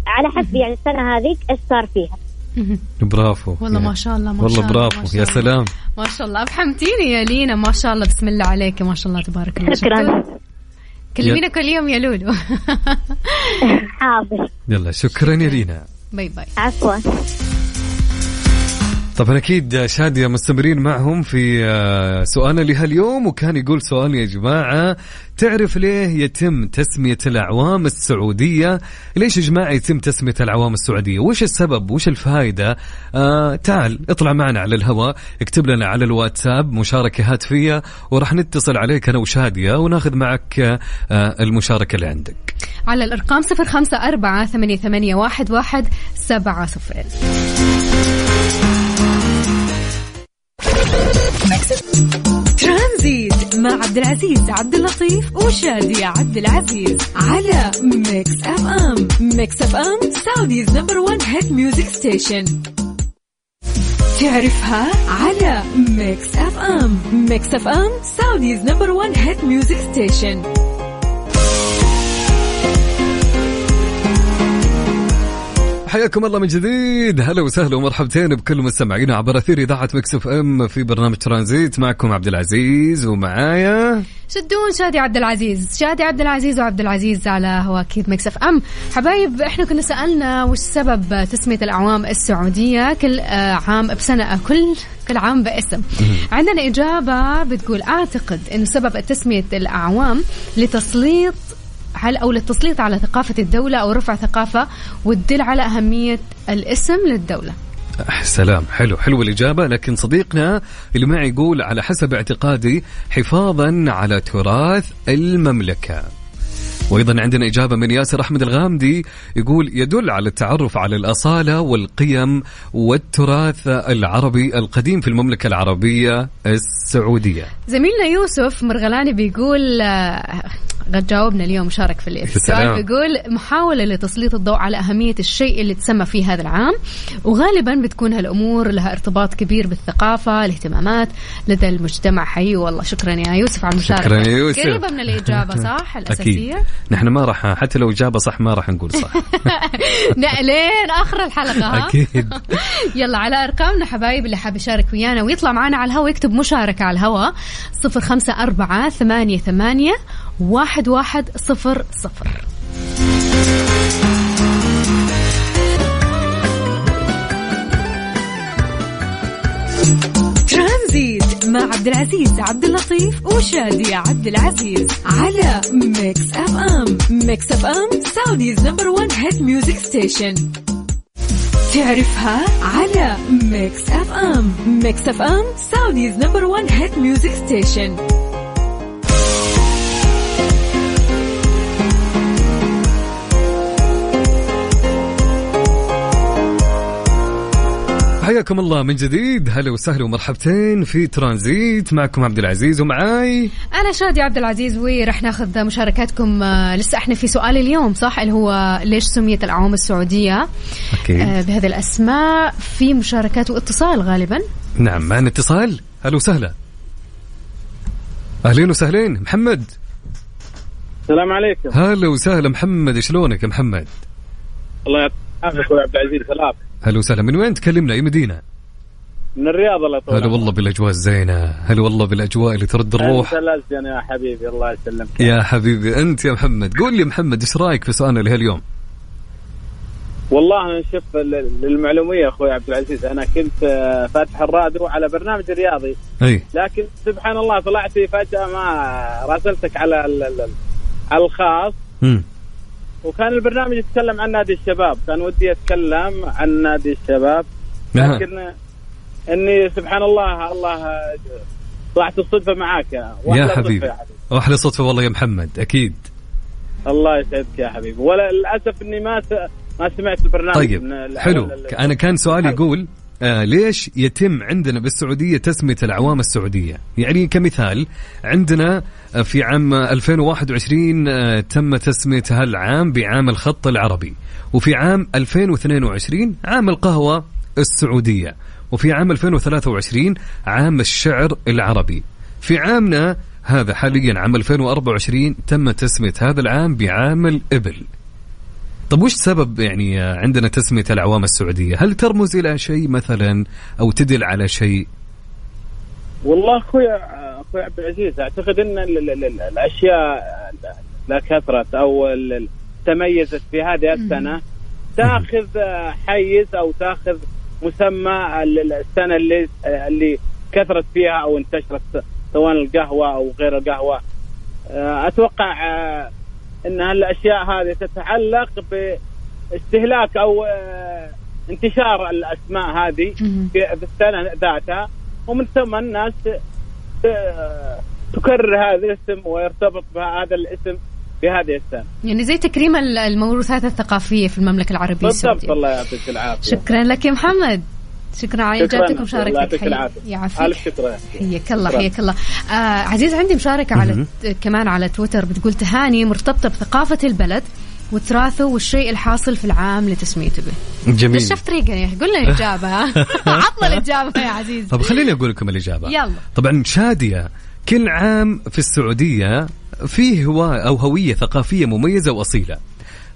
على حسب يعني السنة هذه إيش صار فيها. برافو والله ما شاء الله, ما والله شاء الله برافو ما شاء الله. يا سلام ما شاء الله, أفهمتيني يا لينا ما شاء الله, بسم الله عليك ما شاء الله تبارك الله. شكرا, كلمينا كل يوم يا لولو. حاضر يلا, شكرا يا لينا, باي باي. عفوا. طبعا أكيد شادية مستمرين معهم في سؤالنا لهاليوم, وكان يقول سؤال يا جماعة, تعرف ليه يتم تسمية الأعوام السعودية؟ ليش يا جماعة يتم تسمية الأعوام السعودية؟ وش السبب؟ وش الفائدة؟ آه تعال اطلع معنا على الهواء, اكتب لنا على الواتساب مشاركة هاتفية ورح نتصل عليك أنا وشادية وناخذ معك آه المشاركة اللي عندك على الأرقام صفر خمسة أربعة ثمانية ثمانية واحد واحد سبعة صفر. ترانزيت مع عبد العزيز عبد اللطيف وشادي عبد العزيز على ميكس اف ام. ميكس اف ام سعوديز نمبر وان هيت ميوزك ستيشن. تعرفها على ميكس اف ام. ميكس اف ام سعوديز نمبر وان هيت ميوزك ستيشن. حياكم الله من جديد, هلا وسهلا ومرحبتين بكل مستمعينا عبر أثير إذاعة ميكس اف ام في برنامج ترانزيت. معكم عبد العزيز ومعايا شدون شادي عبد العزيز. شادي عبد العزيز وعبد العزيز على هوا كيف ميكس اف ام. حبايب احنا كنا سألنا وش سبب تسمية الأعوام السعودية كل عام بسنة, كل كل عام باسم. عندنا إجابة بتقول أعتقد إنه سبب تسمية الأعوام لتسليط هل أو للتسليط على ثقافة الدولة أو رفع ثقافة وتدل على أهمية الاسم للدولة. سلام, حلو حلو الإجابة. لكن صديقنا اللي معي يقول على حسب اعتقادي حفاظا على تراث المملكة. وأيضا عندنا إجابة من ياسر أحمد الغامدي يقول يدل على التعرف على الأصالة والقيم والتراث العربي القديم في المملكة العربية السعودية. زميلنا يوسف مرغلاني بيقول قد جاوبنا اليوم وشارك في السؤال, بيقول محاولة لتسليط الضوء على أهمية الشيء اللي تسمى فيه هذا العام, وغالبا بتكون هالأمور لها ارتباط كبير بالثقافة الاهتمامات لدى المجتمع. حي والله, شكرا يا يوسف على المشاركة. قريبة من الإجابة صح الأساسية. أكيد. نحن ما راح حتى لو إجابة صح ما راح نقول صح لين آخر الحلقة. أكيد. يلا على أرقامنا حبايب, اللي حاب يشارك ويانا ويطلع معنا على الهواء يكتب مشاركة على الهواء صفر خمسة أربعة ثمانية ثمانية واحد واحد صفر صفر. ترانزيت مع عبد العزيز عبد اللطيف وشادي عبد العزيز على ميكس اف ام. ميكس اف ام سعوديز نمبر وان هيت ميوزك ستيشن. تعرفها على ميكس اف ام. ميكس اف ام سعوديز نمبر وان هيت ميوزك ستيشن. حياكم الله من جديد, هلا وسهلا ومرحبتين في ترانزيت. معكم عبد العزيز ومعاي أنا شادي عبد العزيز, ورح ناخذ مشاركاتكم. لسه احنا في سؤال اليوم صح اللي هو ليش سميت الأعوام السعودية آه بهذه الأسماء. في مشاركات واتصال غالبا. نعم معنا اتصال, هلا وسهلا. أهلين وسهلين محمد. السلام عليكم. هلا وسهلا محمد, شلونك محمد؟ الله يعطيك العافية أخوي عبد العزيز. سلام. هلا وسهلا, من وين تكلمنا؟ اي مدينه؟ من الرياض. الله يطول عمرك. هلا والله بالاجواء الزينه, هلا والله بالاجواء اللي ترد الروح. انت يا حبيبي الله يسلمك يا حبيبي. انت يا محمد قول لي محمد ايش رايك في سؤالنا لهاليوم؟ والله انا شوف للمعلوميه اخوي عبد العزيز, انا كنت فاتح الراديو على برنامج رياضي أي. لكن سبحان الله طلعتي فجاه ما راسلتك على على الخاص م. وكان البرنامج يتكلم عن نادي الشباب, كان ودي أتكلم عن نادي الشباب لكن أه. إني سبحان الله الله طلعت الصدفة معاك يا حبيبي. أحلى صدفة والله يا محمد. أكيد الله يسعدك يا حبيبي, ولا للأسف إني ما ما سمعت البرنامج. طيب حلو, أنا كان سؤالي يقول آه ليش يتم عندنا بالسعودية تسمية العوام السعودية؟ يعني كمثال عندنا في عام ألفين وواحد وعشرين آه تم تسمية هالعام بعام الخط العربي, وفي عام ألفين واثنين وعشرين عام القهوة السعودية, وفي عام ألفين وثلاثة وعشرين عام الشعر العربي. في عامنا هذا حاليا عام ألفين وأربعة وعشرين تم تسمية هذا العام بعام الإبل. طب وش سبب يعني عندنا تسمية العوام السعودية؟ هل ترمز إلى شيء مثلا أو تدل على شيء؟ والله أخويا أخويا عبد العزيز, أعتقد أن الأشياء لا كثرت أو تميزت في هذه السنة تأخذ حيز أو تأخذ مسمى السنة اللي اللي كثرت فيها أو انتشرت, سواء القهوة أو غير القهوة. أتوقع أن هالأشياء هذه تتعلق باستهلاك أو انتشار الأسماء هذه في السنة ذاتها, ومن ثم الناس تكرر هذا الاسم ويرتبط بهذا الاسم في هذه السنة, يعني زي تكريم الموروثات الثقافية في المملكة العربية السعودية. الله يعطيك العافية. شكرا لك يا محمد, شكرا على إجابتك ومشاركتك. ألف شكرا. حياك الله حياك الله. آه عزيز, عندي مشاركة على كمان على تويتر بتقول تهاني مرتبطة بثقافة البلد وتراثه والشيء الحاصل في العام لتسميته به. جميل. شوف طريقة يا أخي, قلنا الإجابة. عطنا الإجابة يا عزيز. طب خليني أقول لكم الإجابة. يلا. طبعا شادية, كل عام في السعودية فيه هواية أو هوية ثقافية مميزة وأصيلة,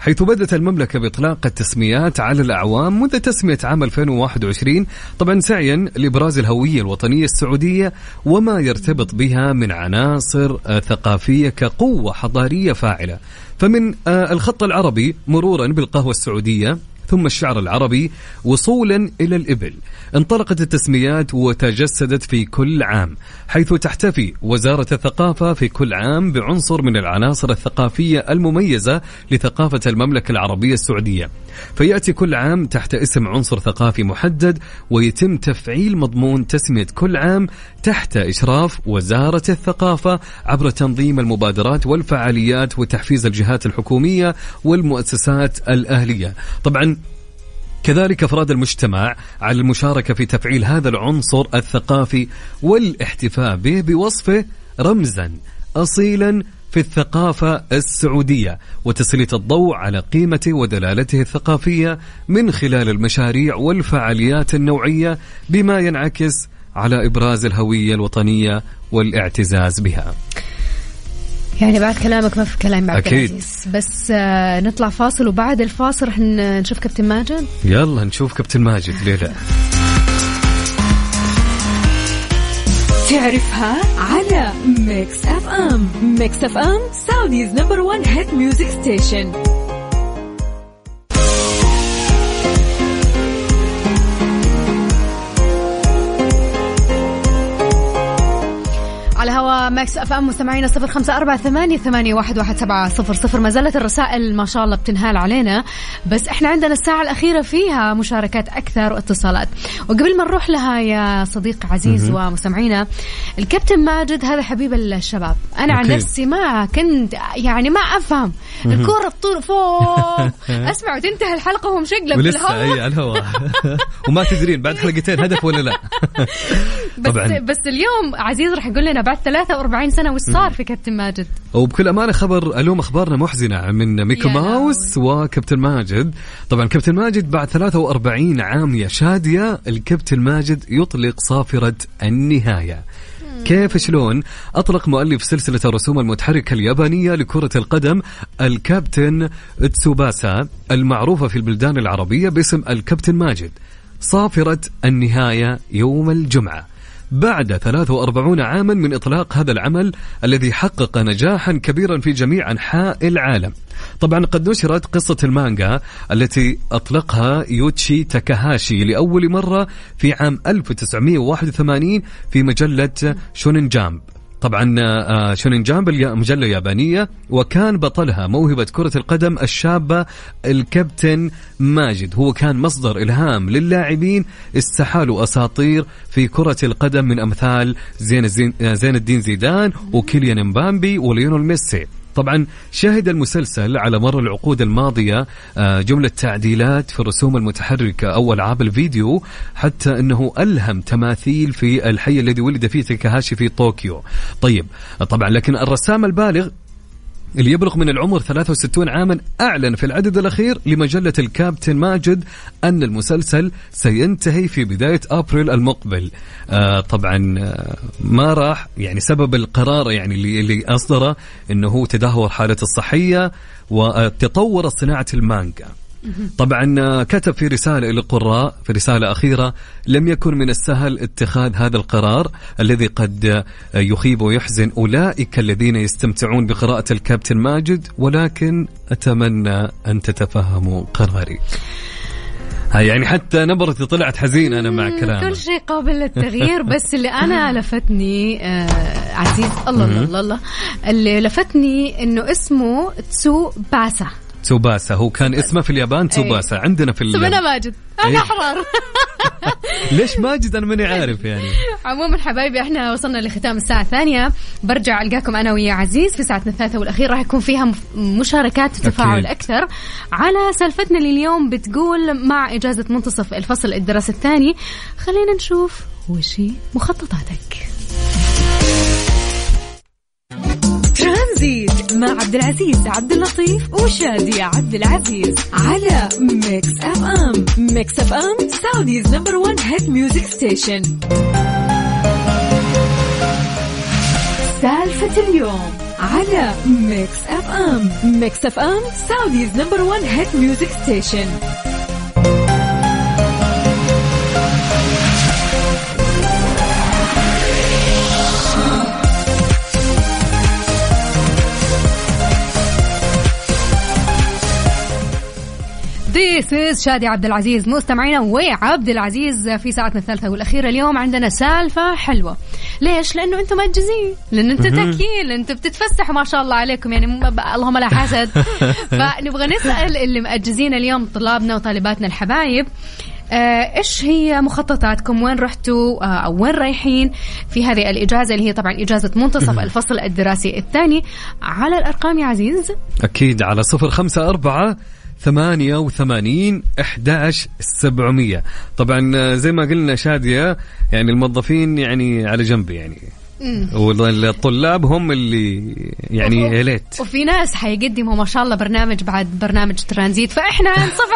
حيث بدأت المملكة بإطلاق التسميات على الأعوام منذ تسمية عام ألفين وواحد وعشرين, طبعا سعيا لإبراز الهوية الوطنية السعودية وما يرتبط بها من عناصر ثقافية كقوة حضارية فاعلة, فمن الخط العربي مرورا بالقهوة السعودية ثم الشعر العربي وصولا إلى الإبل. انطلقت التسميات وتجسدت في كل عام, حيث تحتفي وزارة الثقافة في كل عام بعنصر من العناصر الثقافية المميزة لثقافة المملكة العربية السعودية, فيأتي كل عام تحت اسم عنصر ثقافي محدد, ويتم تفعيل مضمون تسمية كل عام تحت إشراف وزارة الثقافة عبر تنظيم المبادرات والفعاليات وتحفيز الجهات الحكومية والمؤسسات الأهلية. طبعا كذلك أفراد المجتمع على المشاركة في تفعيل هذا العنصر الثقافي والاحتفاء به بوصفه رمزا أصيلا في الثقافة السعودية, وتسليط الضوء على قيمته ودلالته الثقافية من خلال المشاريع والفعاليات النوعية, بما ينعكس على إبراز الهوية الوطنية والاعتزاز بها. يعني بعد كلامك ما في كلام عبد العزيز. بس آه نطلع فاصل, وبعد الفاصل رح نشوف كابتن ماجد. يلا نشوف كابتن ماجد. ليه لا؟ تعرفها على ميكس اف ام. ميكس اف ام سعوديز نمبر وان هيت ميوزك ستيشن. على هوا ماكس أف أم مستمعينا صفر خمسة أربعة ثمانية ثمانية واحد واحد سبعة صفر صفر. ما زالت الرسائل ما شاء الله بتنهال علينا, بس احنا عندنا الساعة الأخيرة فيها مشاركات أكثر واتصالات. وقبل ما نروح لها يا صديق عزيز م-م. ومستمعينا, الكابتن ماجد هذا حبيب الشباب. أنا عن نفسي ما كنت يعني ما أفهم م-م. الكرة تطير فوق, أسمع وتنتهي الحلقة وهم شقلب بالهواء. وما تدرين بعد حلقتين هدف ولا لا. بس, بس اليوم عزيز رح يقول لنا بعد ثلاثة وأربعين سنة وش صار في كابتن ماجد. وبكل أمانة خبر اليوم أخبارنا محزنة من ميكي ماوس وكابتن ماجد. طبعا كابتن ماجد بعد ثلاثة وأربعين عام يا شادية, الكابتن ماجد يطلق صافرة النهاية. كيف شلون؟ أطلق مؤلف سلسلة الرسوم المتحركة اليابانية لكرة القدم الكابتن تسوباسا المعروفة في البلدان العربية باسم الكابتن ماجد صافرة النهاية يوم الجمعة, بعد ثلاثة وأربعين عاما من إطلاق هذا العمل الذي حقق نجاحا كبيرا في جميع أنحاء العالم. طبعا قد نشرت قصة المانجا التي أطلقها يوتشي تاكاهاشي لأول مرة في عام ألف وتسعمائة وواحد وثمانين في مجلة شونن جامب. طبعا شونن جامب مجلة يابانية, وكان بطلها موهبة كرة القدم الشابة الكابتن ماجد. هو كان مصدر إلهام للاعبين استحالوا أساطير في كرة القدم من أمثال زين, زين الدين زيدان وكيليان مبابي وليونيل ميسي. طبعا شهد المسلسل على مر العقود الماضية جملة تعديلات في الرسوم المتحركة أو ألعاب الفيديو، حتى أنه ألهم تماثيل في الحي الذي ولد فيه تاكاهاشي في طوكيو. طيب طبعا لكن الرسام البالغ اللي يبلغ من العمر ثلاثة وستين عاما أعلن في العدد الأخير لمجلة الكابتن ماجد أن المسلسل سينتهي في بداية أبريل المقبل. آه طبعا ما راح يعني سبب القرار يعني اللي, اللي أصدره أنه هو تدهور حالة الصحية وتطور صناعة المانجا. طبعا كتب في رسالة إلى القراء في رسالة أخيرة: لم يكن من السهل اتخاذ هذا القرار الذي قد يخيب ويحزن أولئك الذين يستمتعون بقراءة الكابتن ماجد، ولكن أتمنى أن تتفهموا قراري. هاي يعني حتى نبرتي طلعت حزينة أنا مع كلامه. كل شيء قابل للتغيير. بس اللي أنا لفتني آه عزيز الله الله الله, الله اللي لفتني إنه اسمه تسوباسا. تسوباسا هو كان اسمه في اليابان تسوباسا. أيه. عندنا في اليابان اسمنا ماجد. أنا أيه. أحرار. ليش ماجد؟ أنا ماني عارف يعني. عموما حبايبي احنا وصلنا لختام الساعة الثانية، برجع ألقاكم أنا ويا عزيز في ساعتنا الثالثة والأخير، راح يكون فيها مشاركات وتفاعل أكثر على سالفتنا لليوم بتقول مع إجازة منتصف الفصل الدراسي الثاني خلينا نشوف وشي مخططاتك. ترانزيت مع عبد العزيز عبد اللطيف وشادي عبد العزيز على ميكس اف ام. ميكس اف ام سعوديز نمبر وان هيت ميوزك ستيشن. سالفة اليوم على ميكس اف ام. ميكس اف ام سعوديز نمبر وان هيت ميوزك ستيشن. This is شادي عبد العزيز مستمعينا وعبد العزيز في ساعتنا الثالثة والأخيرة. اليوم عندنا سالفة حلوة. ليش؟ لأنه أنتم متجزين، لأن أنتم تكيل، أنتم بتتفسحوا ما شاء الله عليكم يعني اللهم لا حسد. فنبغى نسأل اللي متجزين اليوم طلابنا وطالباتنا الحبايب، إيش هي مخططاتكم؟ وين رحتوا أو وين رايحين في هذه الإجازة اللي هي طبعا إجازة منتصف الفصل الدراسي الثاني؟ على الأرقام يا عزيز. أكيد على صفر خمسة أربعة ثمانية وثمانين أحداش سبعمية. طبعا زي ما قلنا شادية يعني الموظفين يعني على جنب يعني والطلاب هم اللي يعني هلت، وفي ناس حيقدموا ما شاء الله برنامج بعد برنامج ترانزيت، فإحنا نصف.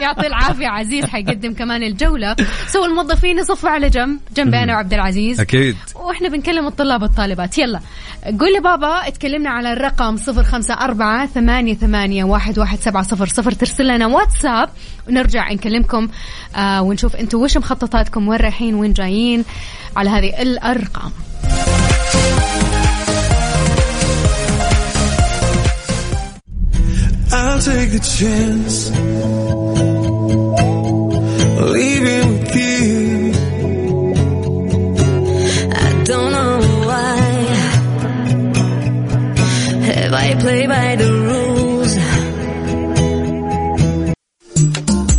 يعطي العافية عزيز حيقدم كمان الجولة، سوى الموظفين يصفوا على جنب جنب أنا وعبد العزيز أكيد، وإحنا بنكلم الطلاب والطالبات. يلا قول لي بابا، اتكلمنا على الرقم صفر خمسة أربعة ثمانية ثمانية واحد واحد سبعة صفر صفر، ترسل لنا واتساب ونرجع نكلمكم آه ونشوف أنتوا وش مخططاتكم، وين رايحين وين جايين على هذه الأرقام. I'll take the chance leaving with you. I don't know why have I played by the rules.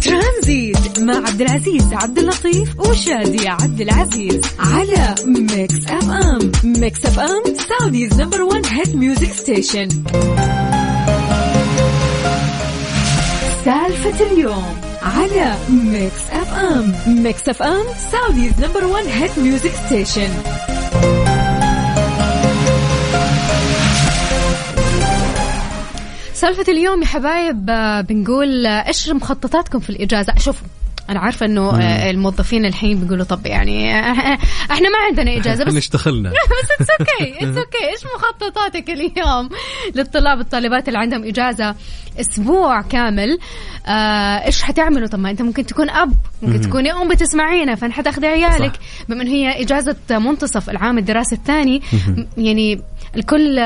ترانزيت مع عبد العزيز عبد اللطيف وشادي عبد العزيز على ميكس اف ام. ميكس اف ام سعوديز نمبر وان هيت ميوزك ستيشن. سالفة اليوم على ميكس اف ام. ميكس اف ام سعوديز نمبر وان هيت ميوزك ستيشن. سالفة اليوم يا حبايب بنقول ايش مخططاتكم في الإجازة. شوفوا أنا عارفة إنه مم. الموظفين الحين بيقولوا طب يعني إحنا ما عندنا إجازة بس اشتغلنا. بس اوكي اوكي إيش مخططاتك اليوم للطلاب والطالبات اللي عندهم إجازة أسبوع كامل؟ إيش آه حتعملوا؟ طب ما أنت ممكن تكون أب، ممكن مم. تكون أم بتسمعينا، فأنت حتاخذي عيالك بما إن هي إجازة منتصف العام الدراسي الثاني. مم. يعني الكل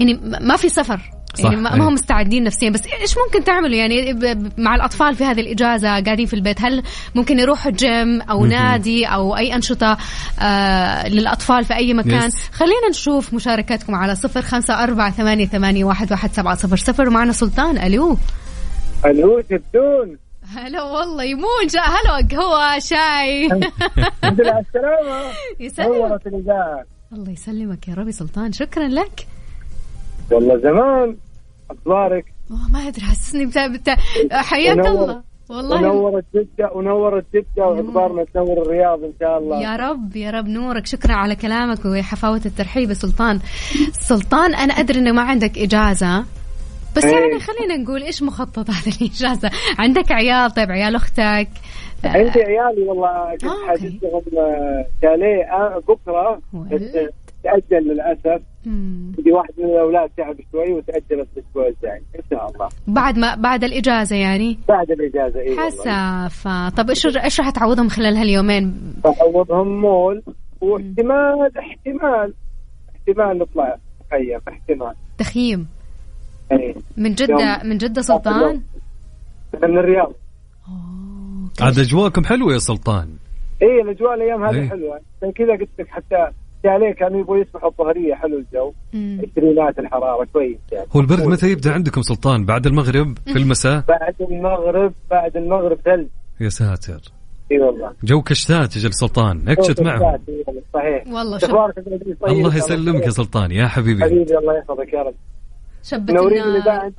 يعني ما في سفر يعني ما هم مستعدين نفسيا، بس إيش ممكن تعملوا يعني مع الأطفال في هذه الإجازة قاعدين في البيت؟ هل ممكن يروحوا جيم أو نادي أو أي أنشطة آه للأطفال في أي مكان؟ خلينا نشوف مشاركاتكم على صفر خمسة أربعة ثمانية ثمانية واحد واحد سبعة صفر صفر. ومعنا سلطان. ألو ألو جدون. هلا والله يمون جاء. هلا قهوة شاي. الحمد لله على السلامة. يسلمك الله يسلمك يا ربي سلطان، شكرا لك. والله زمان أخبارك؟ ما أدري حسني بتاع حياة الله والله ونورت جدة ونورت جدة وأخبارنا تنور الرياض إن شاء الله يا رب يا رب نورك. شكرا على كلامك وحفاوة الترحيب سلطان. سلطان أنا أدري إنه ما عندك إجازة بس أي. يعني خلينا نقول إيش مخطط هذه الإجازة؟ عندك عيال؟ طيب عيال أختك؟ عندي عيالي والله كنت آه حاجتهم شاليه بكرة بس تأجل للأسف. بدي واحد من الأولاد تعب شوي وتأجلت الأسبوع الجاي إن شاء الله بعد ما بعد الإجازة يعني بعد الإجازة إيه حسافة. طب إيش إيش راح تعوضهم خلال هاليومين؟ تعوضهم مول واحتمال احتمال احتمال نطلع تخيم احتمال تخيم أيه. من جدة من جدة سلطان من الرياض. عاد أجواءكم حلوة يا سلطان. إيه الأجواء الأيام هذه إيه؟ حلوة عشان كذا قلت لك حتى عليك كانوا يبغوا يصبحوا الظهرية حلو الجو عشرينات الحرارة كويس يعني. هو البرد متى يبدأ عندكم سلطان؟ بعد المغرب في المساء؟ بعد المغرب بعد المغرب ثلج يا ساتر. إي والله جو كشتات يا سلطان اكشت معهم صحيح والله الله يسلمك يا سلطان يا حبيبي حبيبي الله يحفظك يا رب شبتنا الله,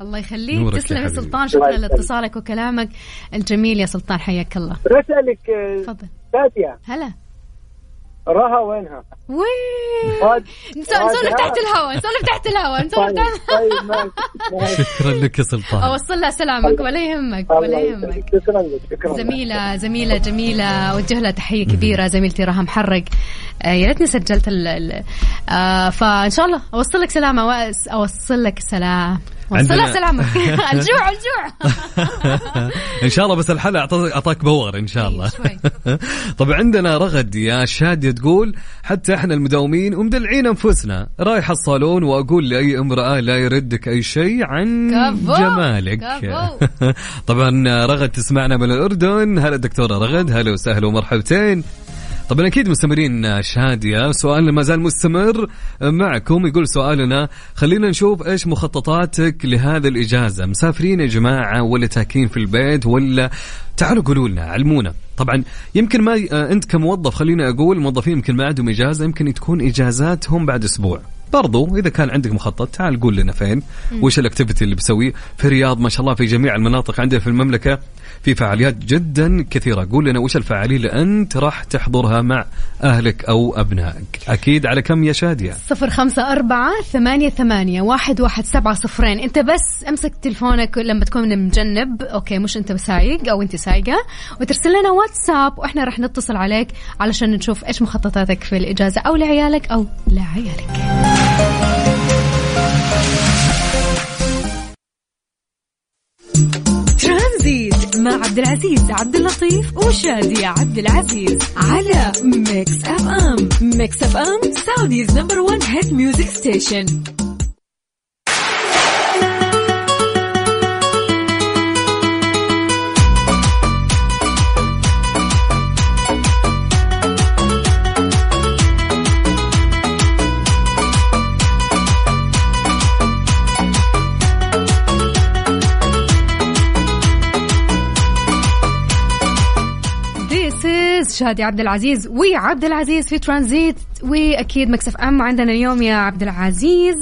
الله يخليك. تسلم يا سلطان شكرا لاتصالك وكلامك الجميل يا سلطان حياك الله. رسالك فادية هلا راها وينها؟ وين؟ نسولف تحت الهواء نسولف تحت الهواء نسولف تحت. شكرا لك يا سلطان أوصل لها سلامك ولا يهمك ولا يهمك. شكرا لك زميلة زميلة جميلة وجه لها تحية كبيرة زميلتي راها محرق. يا ريتني سجلت ال فإن شاء الله أوصل لك سلامة وأوصل لك سلام عندنا سلامك الجوع الجوع إن شاء الله بس الحلقة أعطاك بور إن شاء الله. طب عندنا رغد يا شادي تقول حتى إحنا المداومين ومدلعين أنفسنا رايح الصالون وأقول لأي امرأة لا يردك أي شيء عن كفو. جمالك كفو. طبعا رغد تسمعنا من الأردن. هلا دكتورة رغد هلا وسهلا ومرحبتين. طبعا أكيد مستمرين شادية سؤالنا ما زال مستمر معكم. يقول سؤالنا خلينا نشوف إيش مخططاتك لهذا الإجازة؟ مسافرين يا جماعة ولا تاكين في البيت ولا تعالوا قولوا لنا علمونا. طبعا يمكن ما أنت كموظف خلينا أقول موظفين يمكن ما عندهم إجازة يمكن تكون إجازاتهم بعد أسبوع برضو. إذا كان عندك مخطط تعال قول لنا فين وإيش الأكتيفيتي اللي بسويه في الرياض ما شاء الله في جميع المناطق عندنا في المملكة في فعاليات جدا كثيرة. قول لنا وإيش الفعالية اللي أنت راح تحضرها مع أهلك أو أبنائك. أكيد على كم يا شادية؟ صفر خمسة أربعة ثمانية ثمانية واحد واحد سبعة صفرين. أنت بس أمسك تلفونك لما تكون مجنب أوكي مش أنت سايق أو أنت سايقة وترسل لنا واتساب وإحنا راح نتصل عليك علشان نشوف إيش مخططاتك في الإجازة أو لعيالك أو لعيالك. ترانزيت مع عبد العزيز عبد اللطيف وشادي عبد العزيز على ميكس اف ام. ميكس اف ام سعوديز نمبر واحد هيت ميوزك ستيشن. شادي عبد العزيز وعبد العزيز في ترانزيت واكيد مكسف ام. عندنا اليوم يا عبد العزيز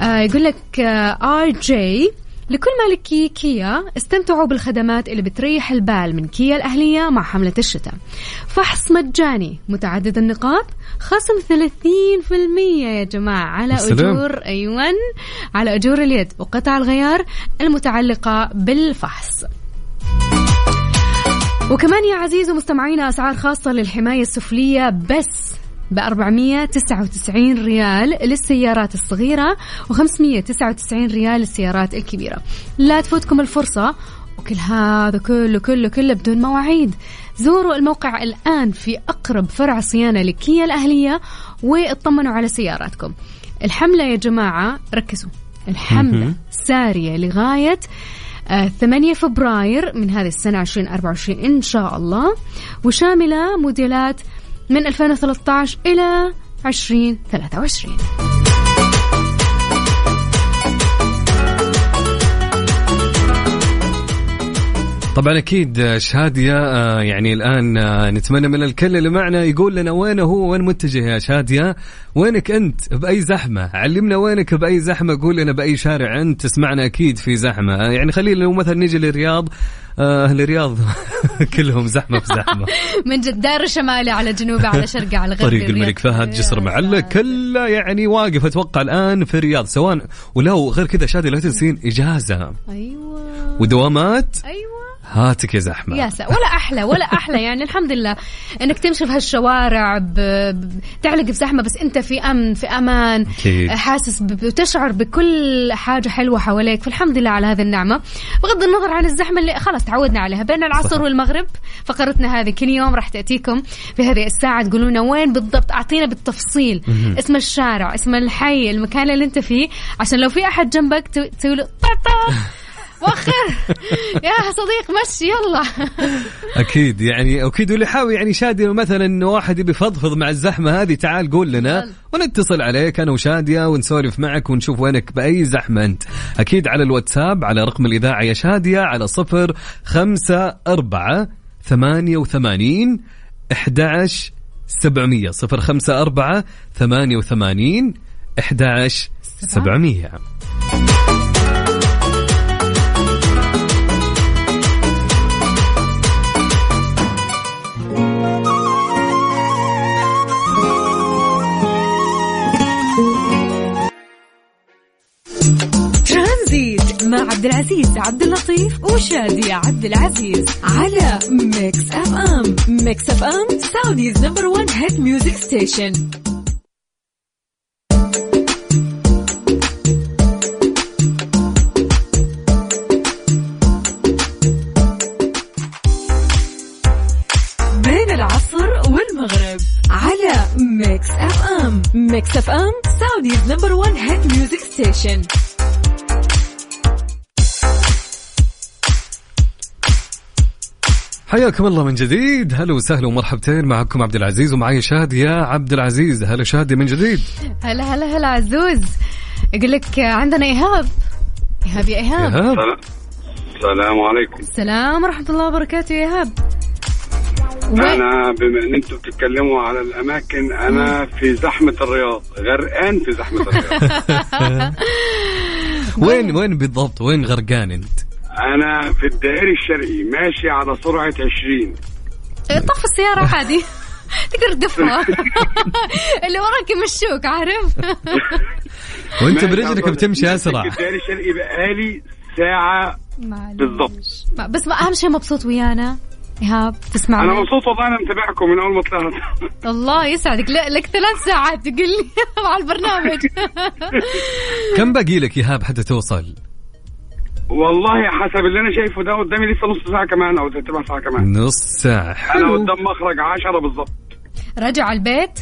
آه يقول لك ار آه جي لكل مالكي كيا استمتعوا بالخدمات اللي بتريح البال من كيا الأهلية مع حملة الشتاء. فحص مجاني متعدد النقاط خصم ثلاثين بالمية يا جماعة على أجور أيوة على أجور اليد وقطع الغيار المتعلقة بالفحص. وكمان يا عزيز ومستمعينا أسعار خاصة للحماية السفلية بس بأربعمية وتسعة وتسعين ريال للسيارات الصغيرة وخمسمية وتسعة وتسعين ريال للسيارات الكبيرة. لا تفوتكم الفرصة وكل هذا كله كله كله بدون مواعيد. زوروا الموقع الآن في أقرب فرع صيانة لكيا الأهلية واطمنوا على سياراتكم. الحملة يا جماعة ركزوا الحملة سارية لغاية ثمانية فبراير من هذه السنة عشرين أربعة وعشرين إن شاء الله وشاملة موديلات من ألفين وثلاثة عشر إلى عشرين ثلاثة وعشرين. طبعا أكيد شادية يعني الآن نتمنى من الكل اللي معنا يقول لنا وين هو, وين متجه يا شادية, وينك أنت بأي زحمة, علمنا وينك بأي زحمة, قول لنا بأي شارع أنت تسمعنا أكيد في زحمة. يعني خلينا لو مثلا نيجي للرياض, أهل الرياض كلهم زحمة في زحمة من جدار الشمالي على جنوبه على شرقه على غربه, طريق الملك فهد, جسر معلة, كله يعني واقف أتوقع الآن في الرياض. سواء ولو غير كذا شادية لا تنسين إجازة, أيوة, ودوامات, أيوة, هاتك يا زحمة يا سا. ولا أحلى ولا أحلى يعني الحمد لله أنك تمشي في هالشوارع ب... تعلق في زحمة بس أنت في أمن في أمان, حاسس ب... وتشعر بكل حاجة حلوة حواليك, فالحمد لله على هذه النعمة. بغض النظر عن الزحمة اللي خلاص تعودنا عليها بين العصر والمغرب, فقرتنا هذه كل يوم راح تأتيكم في هذه الساعة, تقولونا وين بالضبط, أعطينا بالتفصيل اسم الشارع, اسم الحي, المكان اللي أنت فيه, عشان لو في أحد جنبك تقول طاطا وخير يا صديق مشي يلا. أكيد يعني أكيد, واللي حاوي يعني شادي مثلا إنه واحد بيفضفض مع الزحمة هذه, تعال قول لنا ونتصل عليك أنا وشادية ونسولف معك ونشوف وينك بأي زحمة أنت. أكيد على الواتساب على رقم الإذاعة يا شادية على صفر خمسة أربعة ثمانية وثمانين إحداش سبعمية, صفر خمسة أربعة ثمانية وثمانين إحداش سبعمية. مع عبد العزيز عبد اللطيف وشادي عبد العزيز على ميكس اف ام. ميكس اف ام سعوديز نمبر وان هيت ميوزك ستيشن. بين العصر والمغرب على ميكس اف ام. ميكس اف ام سعوديز نمبر وان هيت ميوزك ستيشن. حياكم الله من جديد, هلا وسهلا ومرحبتين, معكم عبد العزيز ومعي شادية عبد العزيز. هلا شادية من جديد. هلا هلا هلا عزوز, اقول لك عندنا إيهاب. إيهاب يا إيهاب, إيهاب. السلام عليكم. السلام ورحمة الله وبركاته يا إيهاب. أنا بما أن أنتم بتتكلموا على الأماكن, أنا في زحمة الرياض, غرقان في زحمة الرياض. وين وين بالضبط, وين غرقان أنت؟ أنا في الدائري الشرقي ماشي على سرعة عشرين. طف السيارة عادي تقدر تدفها اللي وراك مشوك عارف. وانت برجلك بتمشي أسرع. الدائري الشرقي بقالي ساعة بالضبط. بس ما أهم شيء مبسوط ويانا إيهاب تسمع. أنا مبسوط والله, أنا متابعكم من أول ما طلعت. الله يسعدك, لك ثلاث ساعات تقول لي مع البرنامج. كم باقي لك إيهاب حتى توصل؟ والله حسب اللي أنا شايفه ده قدامي لسه نص ساعة كمان أو تبع ساعة كمان. نص ساعة حلو. أنا قدام مخرج عشرة بالضبط. راجع على البيت.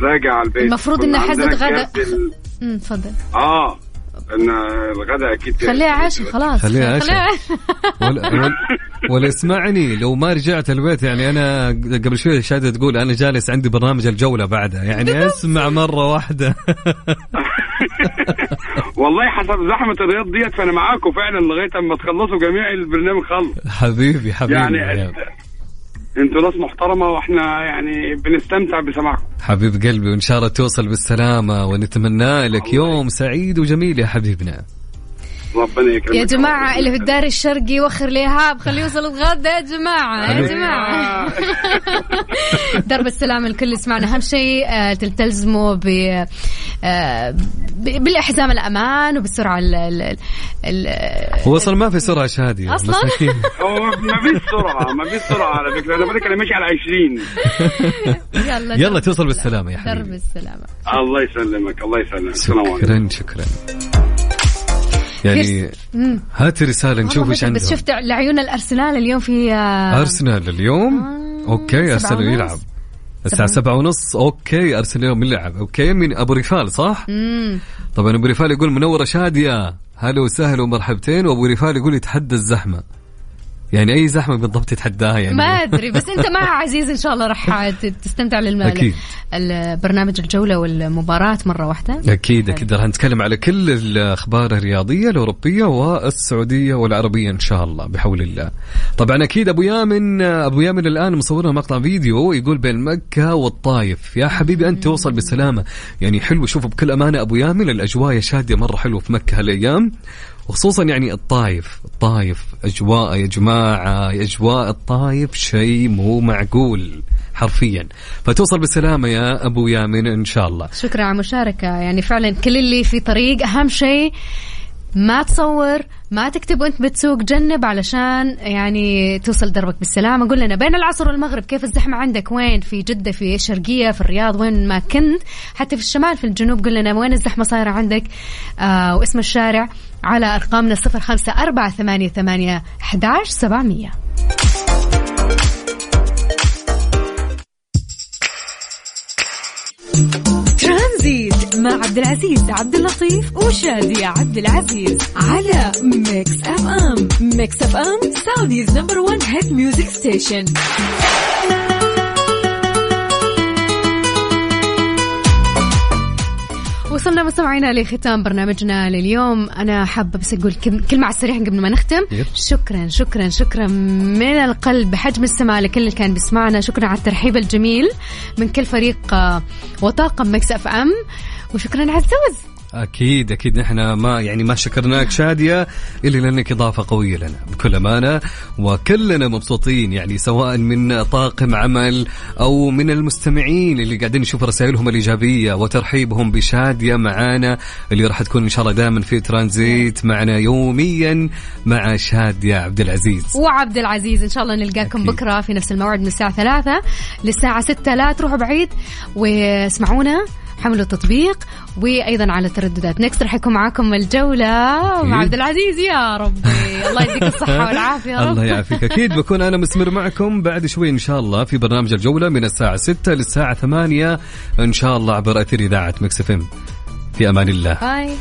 راجع على البيت. المفروض إن حزة غدا. أمم تفضل. آه إن الغدا أكيد. خليها عشرة خلاص. خليها عشرة. ولا ولا اسمعني, لو ما رجعت البيت يعني أنا قبل شوي شادة تقول أنا جالس عندي برنامج الجولة بعدها, يعني أسمع مرة واحدة. والله حسب زحمة الرياض ديت فأنا معاكم فعلا لغاية أما تخلصوا جميع البرنامج خلص. حبيبي حبيبي يعني أنت... انتوا ناس محترمة وإحنا يعني بنستمتع بسماعكم حبيب قلبي, وإن شاء الله توصل بالسلامة ونتمنى لك يوم سعيد وجميل يا حبيبنا. ربنا يكرمك يا جماعة. اللي في الدار الشرقي وخر ليهاب خليه يوصل الغد يا جماعة. يا جماعة درب السلام الكل يسمعنا. أهم شيء تلتزموا ب بالحزام الأمان وبالسرعة ال ال ال هو أصلا ما في سرعة شادية أصلا. هو ما في سرعة, ما في سرعة على فكرة. أنا بدك أنا ماشي على عشرين. يلا يلا توصل بالسلامة يا حبيبي. درب السلامة. الله يسلمك الله يسلمك. شكرا شكرا. يعني هات رسالة نشوف ايش عندهم. بس شفت لعيون الأرسنال اليوم في أرسنال اليوم. آه أوكي أرسنال يلعب الساعة سبعة ونص. أوكي أرسنال اليوم يلعب. أوكي من أبو ريفال صح؟ مم. طبعا أبو ريفال يقول منورة شادية, هلا وسهلا ومرحبتين. وأبو ريفال يقول يتحدى الزحمة. يعني أي زحمة بالضبط تتحداها يعني ما أدري. بس أنت مع عزيز إن شاء الله راح تستمتع للمال البرنامج الجولة والمباراة مرة واحدة. أكيد أكيد راح نتكلم على كل الأخبار الرياضية الأوروبية والسعودية والعربية إن شاء الله بحول الله. طبعا أكيد أبو يامن أبو يامن الآن مصورنا مقطع فيديو يقول بين مكة والطائف يا حبيبي أنت توصل بسلامة. يعني حلو شوفوا بكل أمانة أبو يامن الأجواء شادية مرة حلوة في مكة هالأيام وخصوصا يعني الطائف. الطائف أجواء يا جماعة أجواء الطائف شيء مو معقول حرفيا. فتوصل بالسلامة يا أبو يامن إن شاء الله. شكرا على المشاركة. يعني فعلا كل اللي في طريق أهم شيء ما تصور ما تكتب أنت بتسوق جنب علشان يعني توصل دربك بالسلامة. قول لنا بين العصر والمغرب كيف الزحمة عندك وين في جدة في الشرقية في الرياض وين ما كنت حتى في الشمال في الجنوب قول لنا وين الزحمة صايرة عندك آه واسم الشارع على أرقامنا صفر خمسة أربعة ثمانية ثمانية واحد واحد سبعمية. ترانزيت مع عبد العزيز عبد اللطيف وشادي عبد العزيز على ميكس اف ام. ميكس اف ام سعوديز نمبر وان هيت ميوزك ستيشن. وصلنا مستمعينا لختام برنامجنا لليوم. أنا حابة بس أقول كلمة على السريع قبل ما نختم. شكرا شكرا شكرا من القلب بحجم السماء لكل اللي كان بيسمعنا. شكرا على الترحيب الجميل من كل فريق وطاقم ميكس اف ام وشكرا على الزوز. أكيد أكيد نحن ما يعني ما شكرناك شادية إلا لأنك إضافة قوية لنا بكل أمانة وكلنا مبسوطين يعني سواء من طاقم عمل أو من المستمعين اللي قاعدين نشوف رسائلهم الإيجابية وترحيبهم بشادية معانا اللي راح تكون إن شاء الله دائما في ترانزيت معنا يوميا مع شادية عبد العزيز وعبد العزيز. إن شاء الله نلقاكم أكيد. بكرة في نفس الموعد من الساعة ثلاثة للساعة ستة. لا تروحوا بعيد واسمعونا حملوا التطبيق وأيضا على ترددات نكس. رح يكون معاكم الجولة مع عبد العزيز. يا ربي الله يديك الصحة والعافية. الله يعافيك. أكيد بكون أنا مسمر معكم بعد شوي إن شاء الله في برنامج الجولة من الساعة ستة للساعة ثمانية إن شاء الله عبر أثير إذاعة ميكس إف إم. في أمان الله. باي.